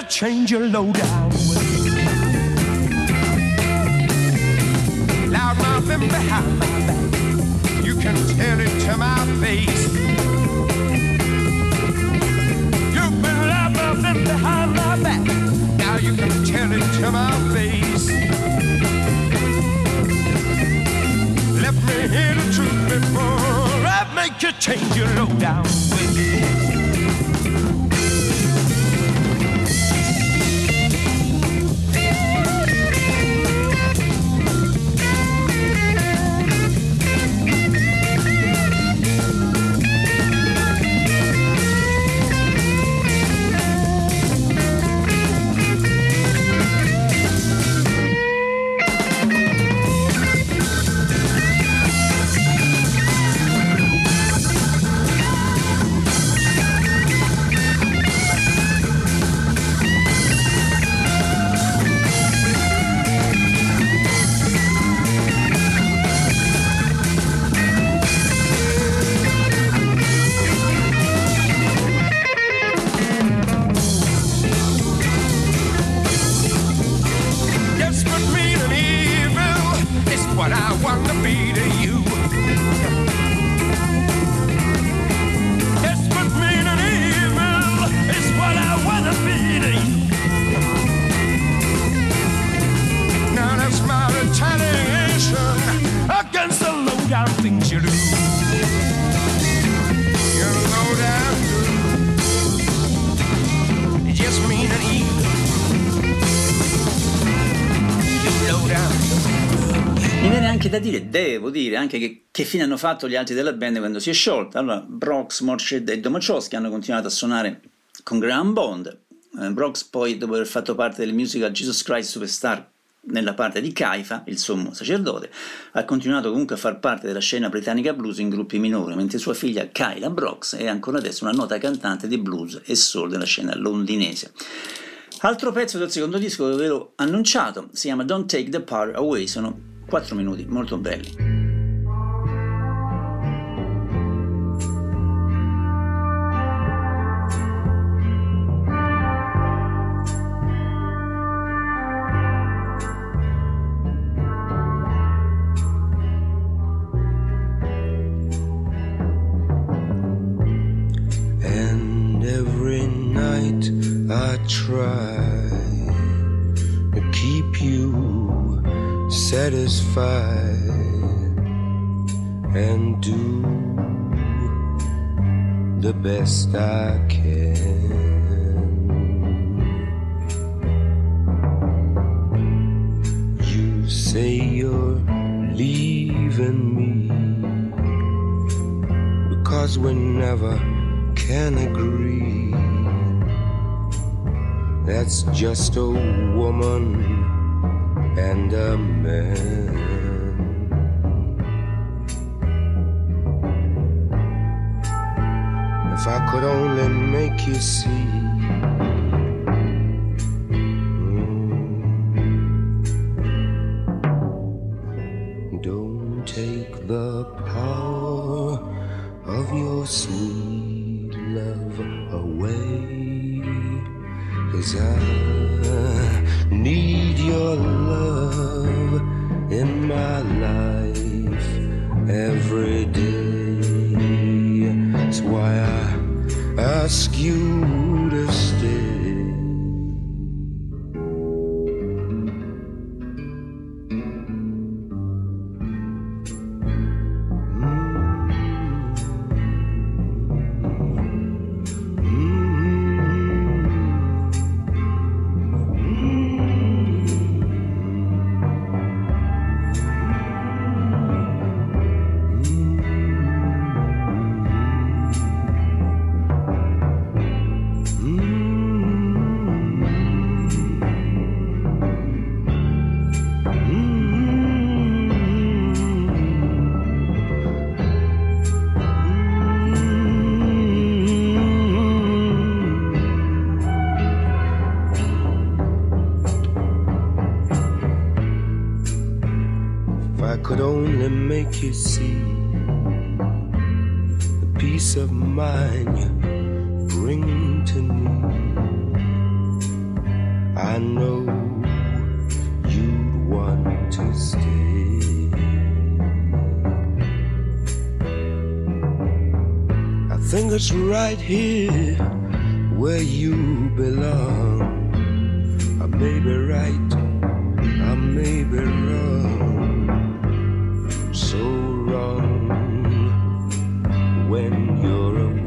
Change your low down ways. Loud mouthing behind my back, you can tell it to my face. You've been loud mouthing behind my back, now you can tell it to my face. Let me hear the truth before I make you change your low down ways. Da dire, devo dire anche che fine hanno fatto gli altri della band quando si è sciolta. Allora, Brox, Moorshead e Tomczowski hanno continuato a suonare con Graham Bond. Brox poi, dopo aver fatto parte del musical Jesus Christ Superstar nella parte di Caifa, il sommo sacerdote, ha continuato comunque a far parte della scena britannica blues in gruppi minori, mentre sua figlia Kyla Brox è ancora adesso una nota cantante di blues e soul della scena londinese. Altro pezzo del secondo disco che ve l'ho annunciato si chiama Don't Take the Power Away, sono 4 minuti molto belli. And every night I try to keep you satisfy and do the best I can. You say you're leaving me because we never can agree. That's just a woman and a man. If I could only make you see Don't take the power of your sweet love away, 'cause I need your love in my life every day. That's why I ask you to stay. You see the peace of mind you bring to me. I know you'd want to stay. I think it's right here where you belong. I may be right, I may be wrong. So wrong when you're away.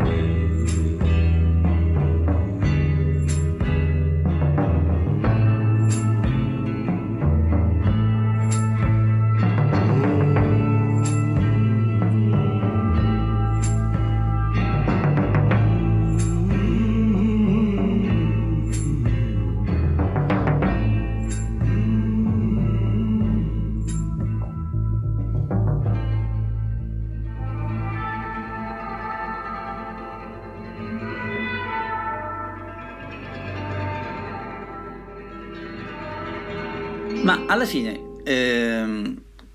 Ma alla fine,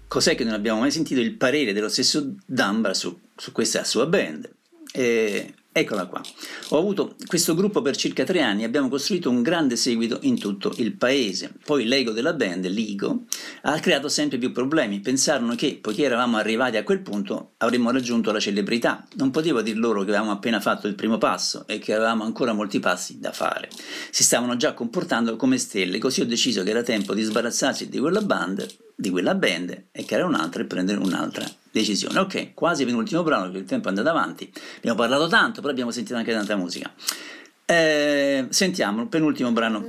cos'è che non abbiamo mai sentito il parere dello stesso Dunbar su questa sua band? Eccola qua. Ho avuto questo gruppo per circa 3 anni e abbiamo costruito un grande seguito in tutto il paese. Poi l'ego della band, l'ego, ha creato sempre più problemi. Pensarono che, poiché eravamo arrivati a quel punto, avremmo raggiunto la celebrità. Non potevo dir loro che avevamo appena fatto il primo passo e che avevamo ancora molti passi da fare. Si stavano già comportando come stelle, così ho deciso che era tempo di sbarazzarsi di quella band e creare un'altra e prendere un'altra decisione. Ok, quasi penultimo brano, perché il tempo è andato avanti, abbiamo parlato tanto, però abbiamo sentito anche tanta musica. Sentiamo il penultimo brano.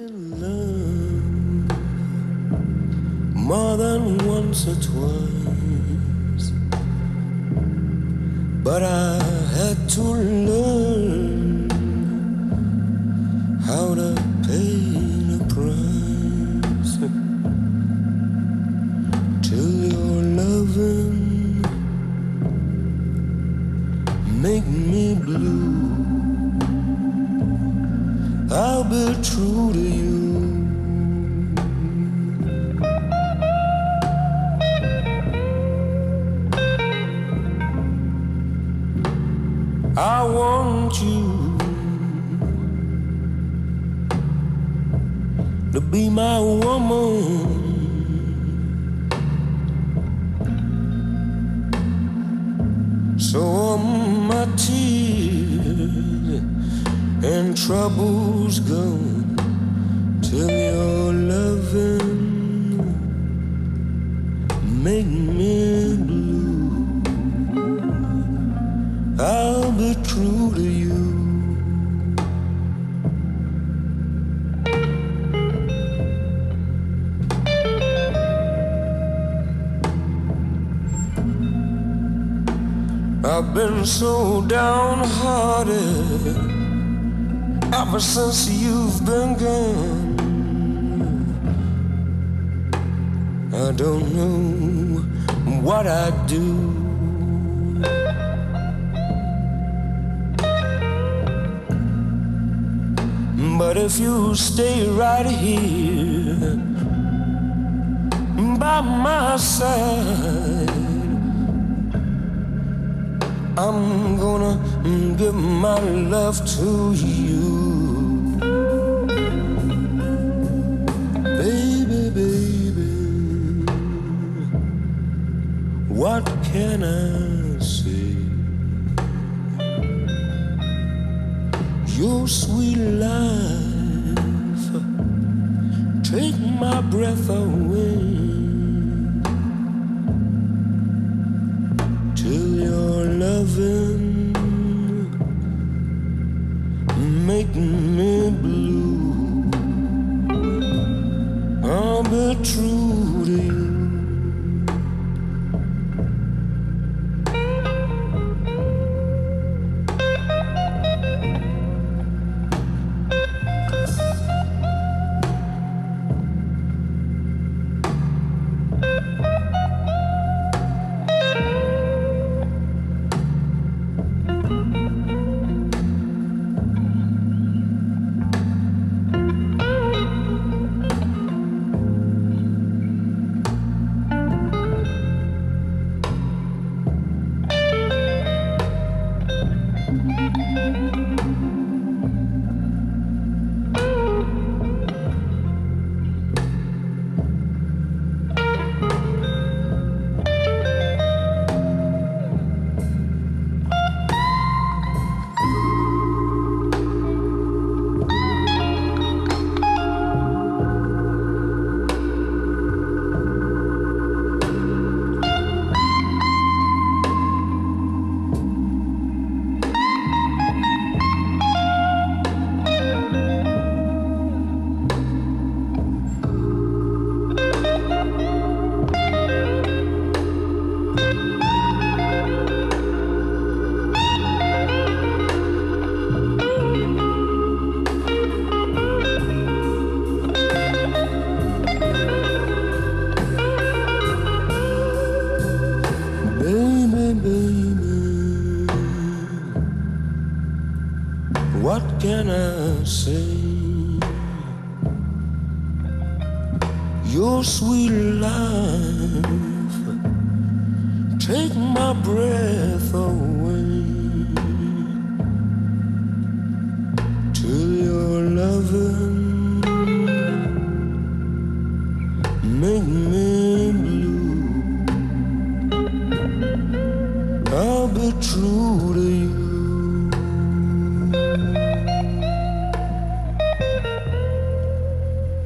More than once or twice, but I had to learn how to pay the price till your loving make me blue. I'll be true to you. I want you to be my woman. So all my tears and troubles gone till your loving make me blue. I'll be true to you. I've been so downhearted ever since you've been gone. I don't know what I'd do. But if you stay right here by my side, I'm gonna give my love to you. Baby, baby, what can I say? Your sweet life, take my breath away. Loving, make me blue. I'll be true to you.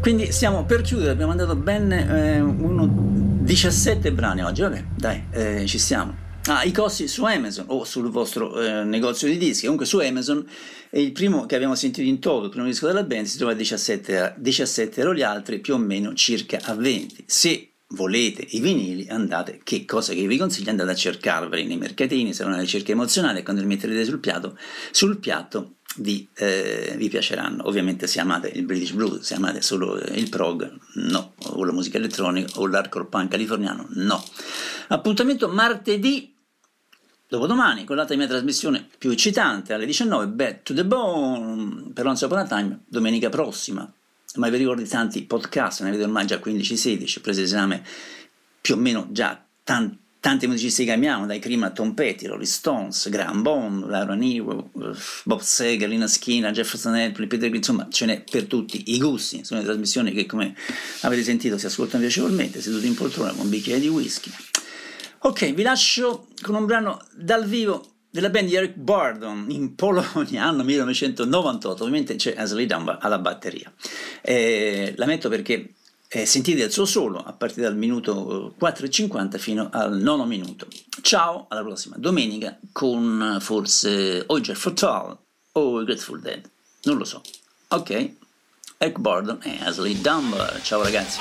Quindi siamo per chiudere, abbiamo mandato ben 17 brani oggi, vabbè, dai, ci siamo. Ah, i costi su Amazon o sul vostro negozio di dischi, comunque su Amazon, il primo che abbiamo sentito in toto, il primo disco della band, si trova a 17 euro, gli altri più o meno circa a 20. Se volete i vinili, andate, che cosa che vi consiglio, andate a cercarveli nei mercatini, sarà una ricerca emozionale, quando li metterete sul piatto vi piaceranno. Ovviamente se amate il British Blues, se amate solo il prog, no, o la musica elettronica o l'hardcore punk californiano, no. Appuntamento martedì dopodomani con l'altra mia trasmissione più eccitante alle 19, Back to the Bone, per Once Upon a Time domenica prossima, ma vi ricordo tanti podcast, ne vedo ormai già 15-16, prese esame più o meno già tanti musicisti che amiamo, dai Cream a Trombetti, Rolling Stones, Graham Bonham, Laura Nyro, Bob Seger, Lina Skinner, Jefferson Airplane, Peter Green, insomma ce n'è per tutti i gusti. Sono le trasmissioni che, come avete sentito, si ascoltano piacevolmente seduti in poltrona con un bicchiere di whisky. Ok, vi lascio con un brano dal vivo della band di Eric Burdon in Polonia, anno 1998. Ovviamente c'è Aynsley Dunbar alla batteria. Lamento perché Sentite il suo solo a partire dal minuto 4:50 fino al nono minuto. Ciao, alla prossima domenica con forse o Jethro Tull o Grateful Dead, non lo so. Ok, Eric Burdon e Aynsley Dunbar. Ciao ragazzi.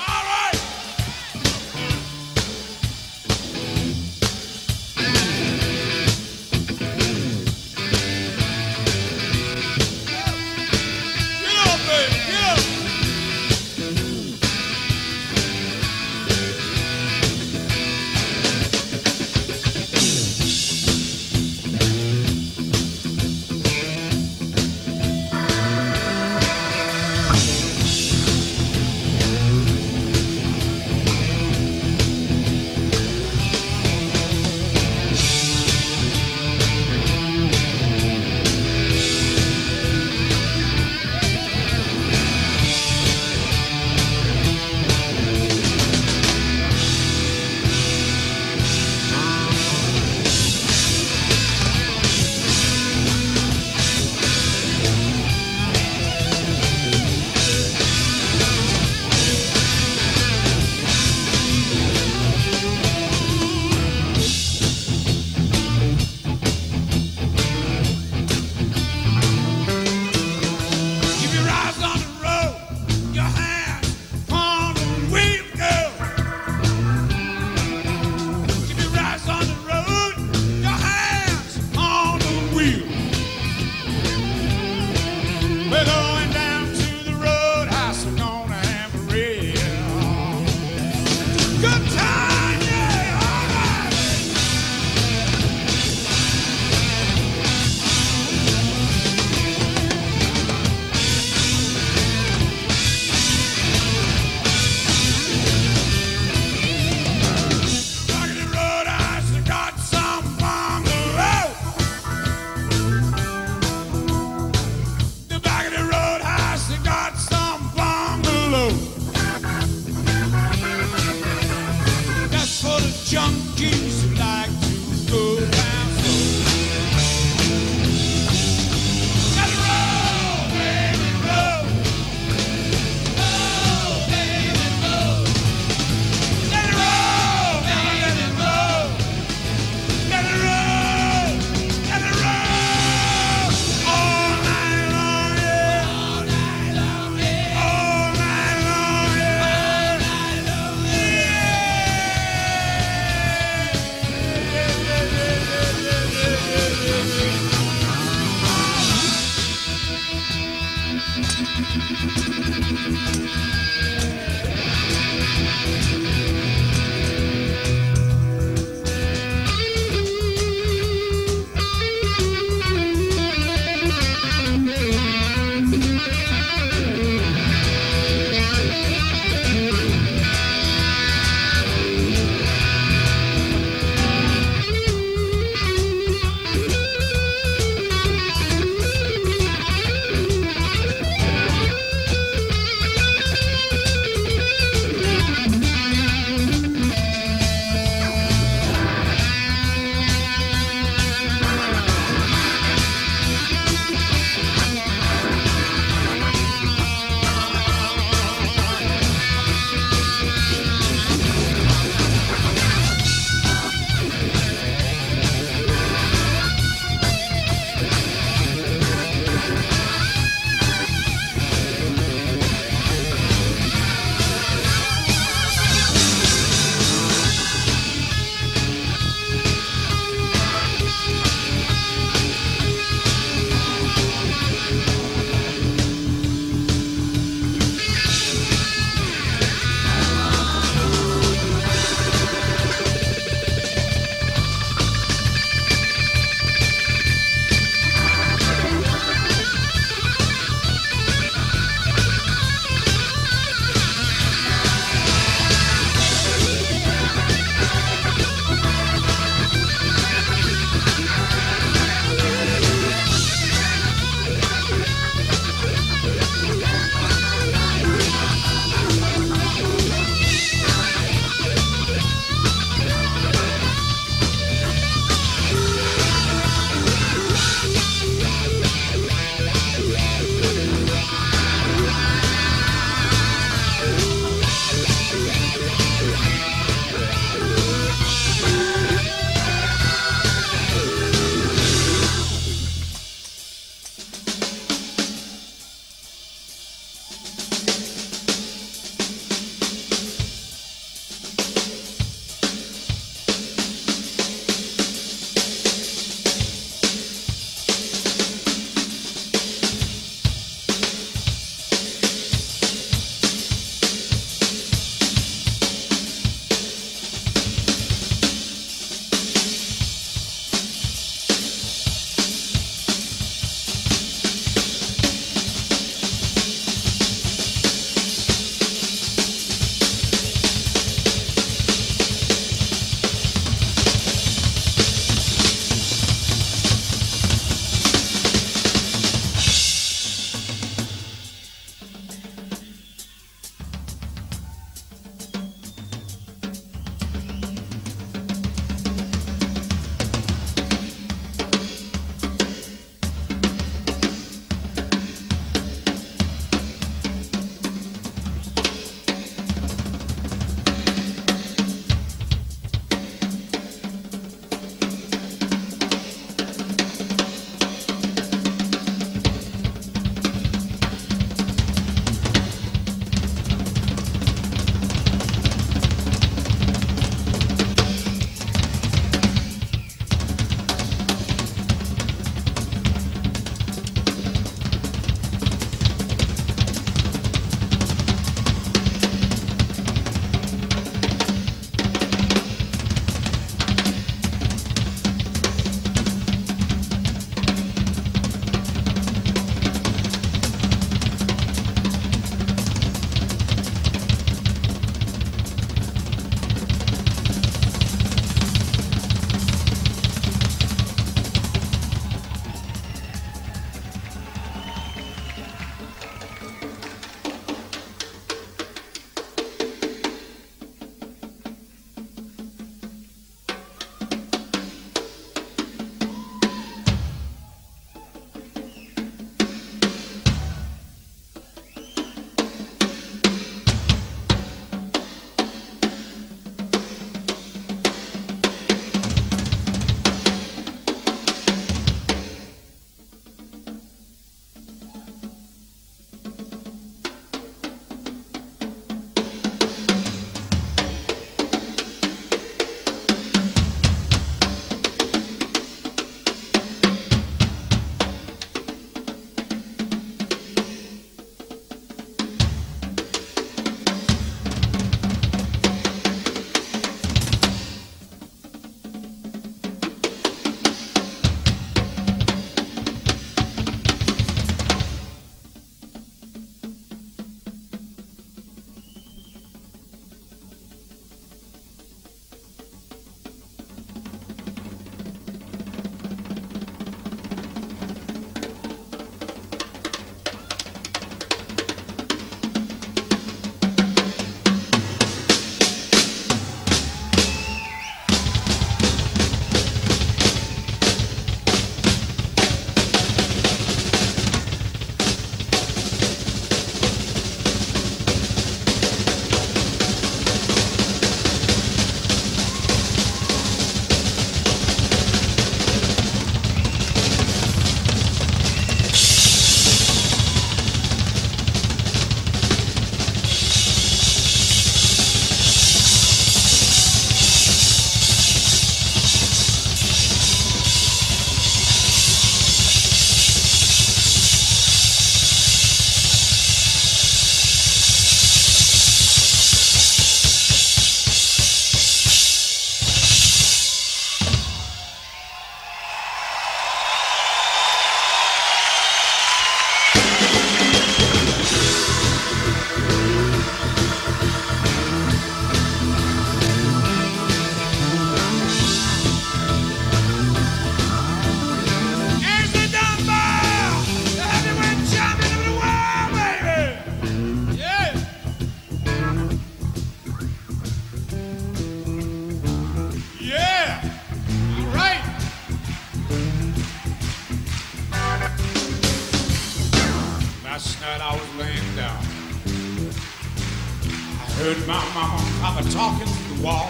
Heard my mama and papa talking to the wall.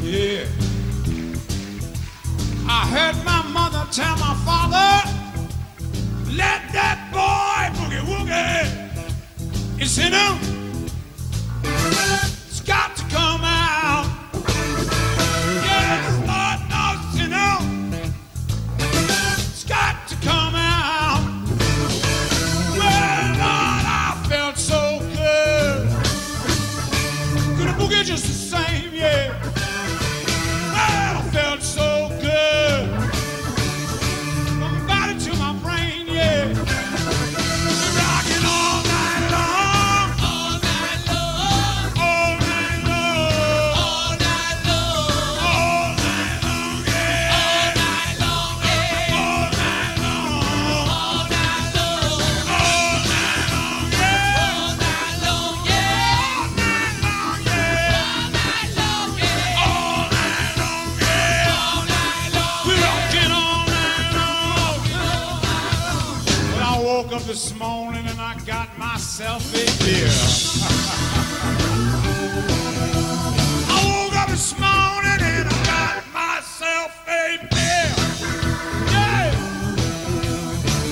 Yeah. I heard my mother tell my father, let that boy boogie woogie. It's in him. It's got to come out. Yes, Lord knows you know. It's got to come out. Well, Lord, I felt so good. Could have boogie just the same, yeah. Well, I felt so good. From my body to my brain, yeah. We're rocking all night long. This morning and I got myself a beer. I woke up this morning and I got myself a beer. Yeah.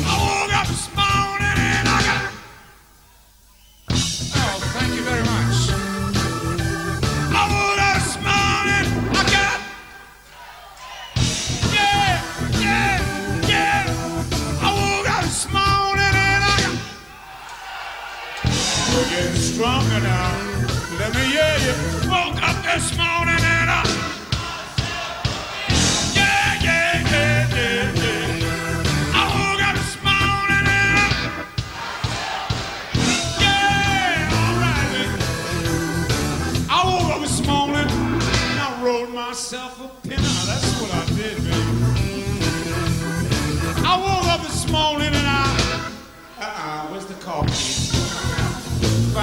I woke up this morning and I got. Oh, thank you very much. I woke up this morning, I got. Yeah, yeah, yeah. I woke up this morning. We're getting stronger now. Let me hear you. Woke up this morning and I. Yeah, yeah, yeah, yeah, yeah. I woke up this morning and I. Yeah, all right, baby. I woke up this morning and I rolled myself a pinna. That's what I did, baby. I woke up this morning and I. Where's the coffee? I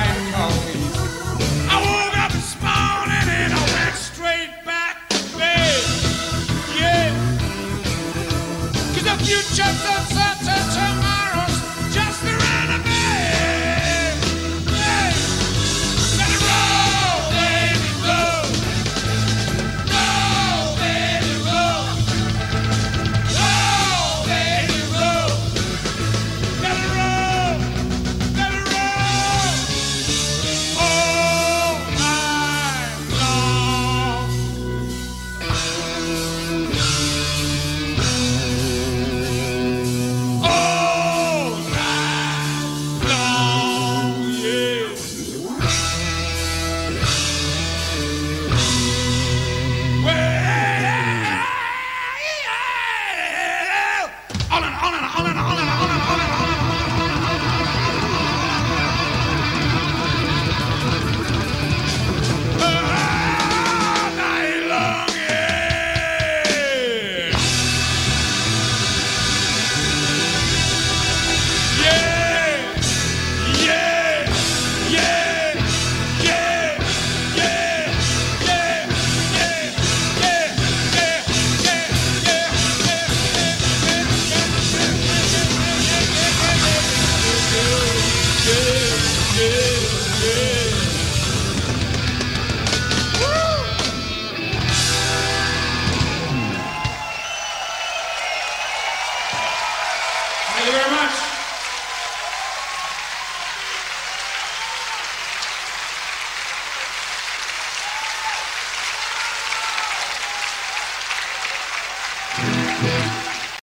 woke up this morning and I went straight back to bed. Yeah. 'Cause the future's outside to tomorrow's just around the bend. Yeah. Let it roll, baby, roll. Roll, baby, roll. Roll, baby, roll. Let it roll. Yeah.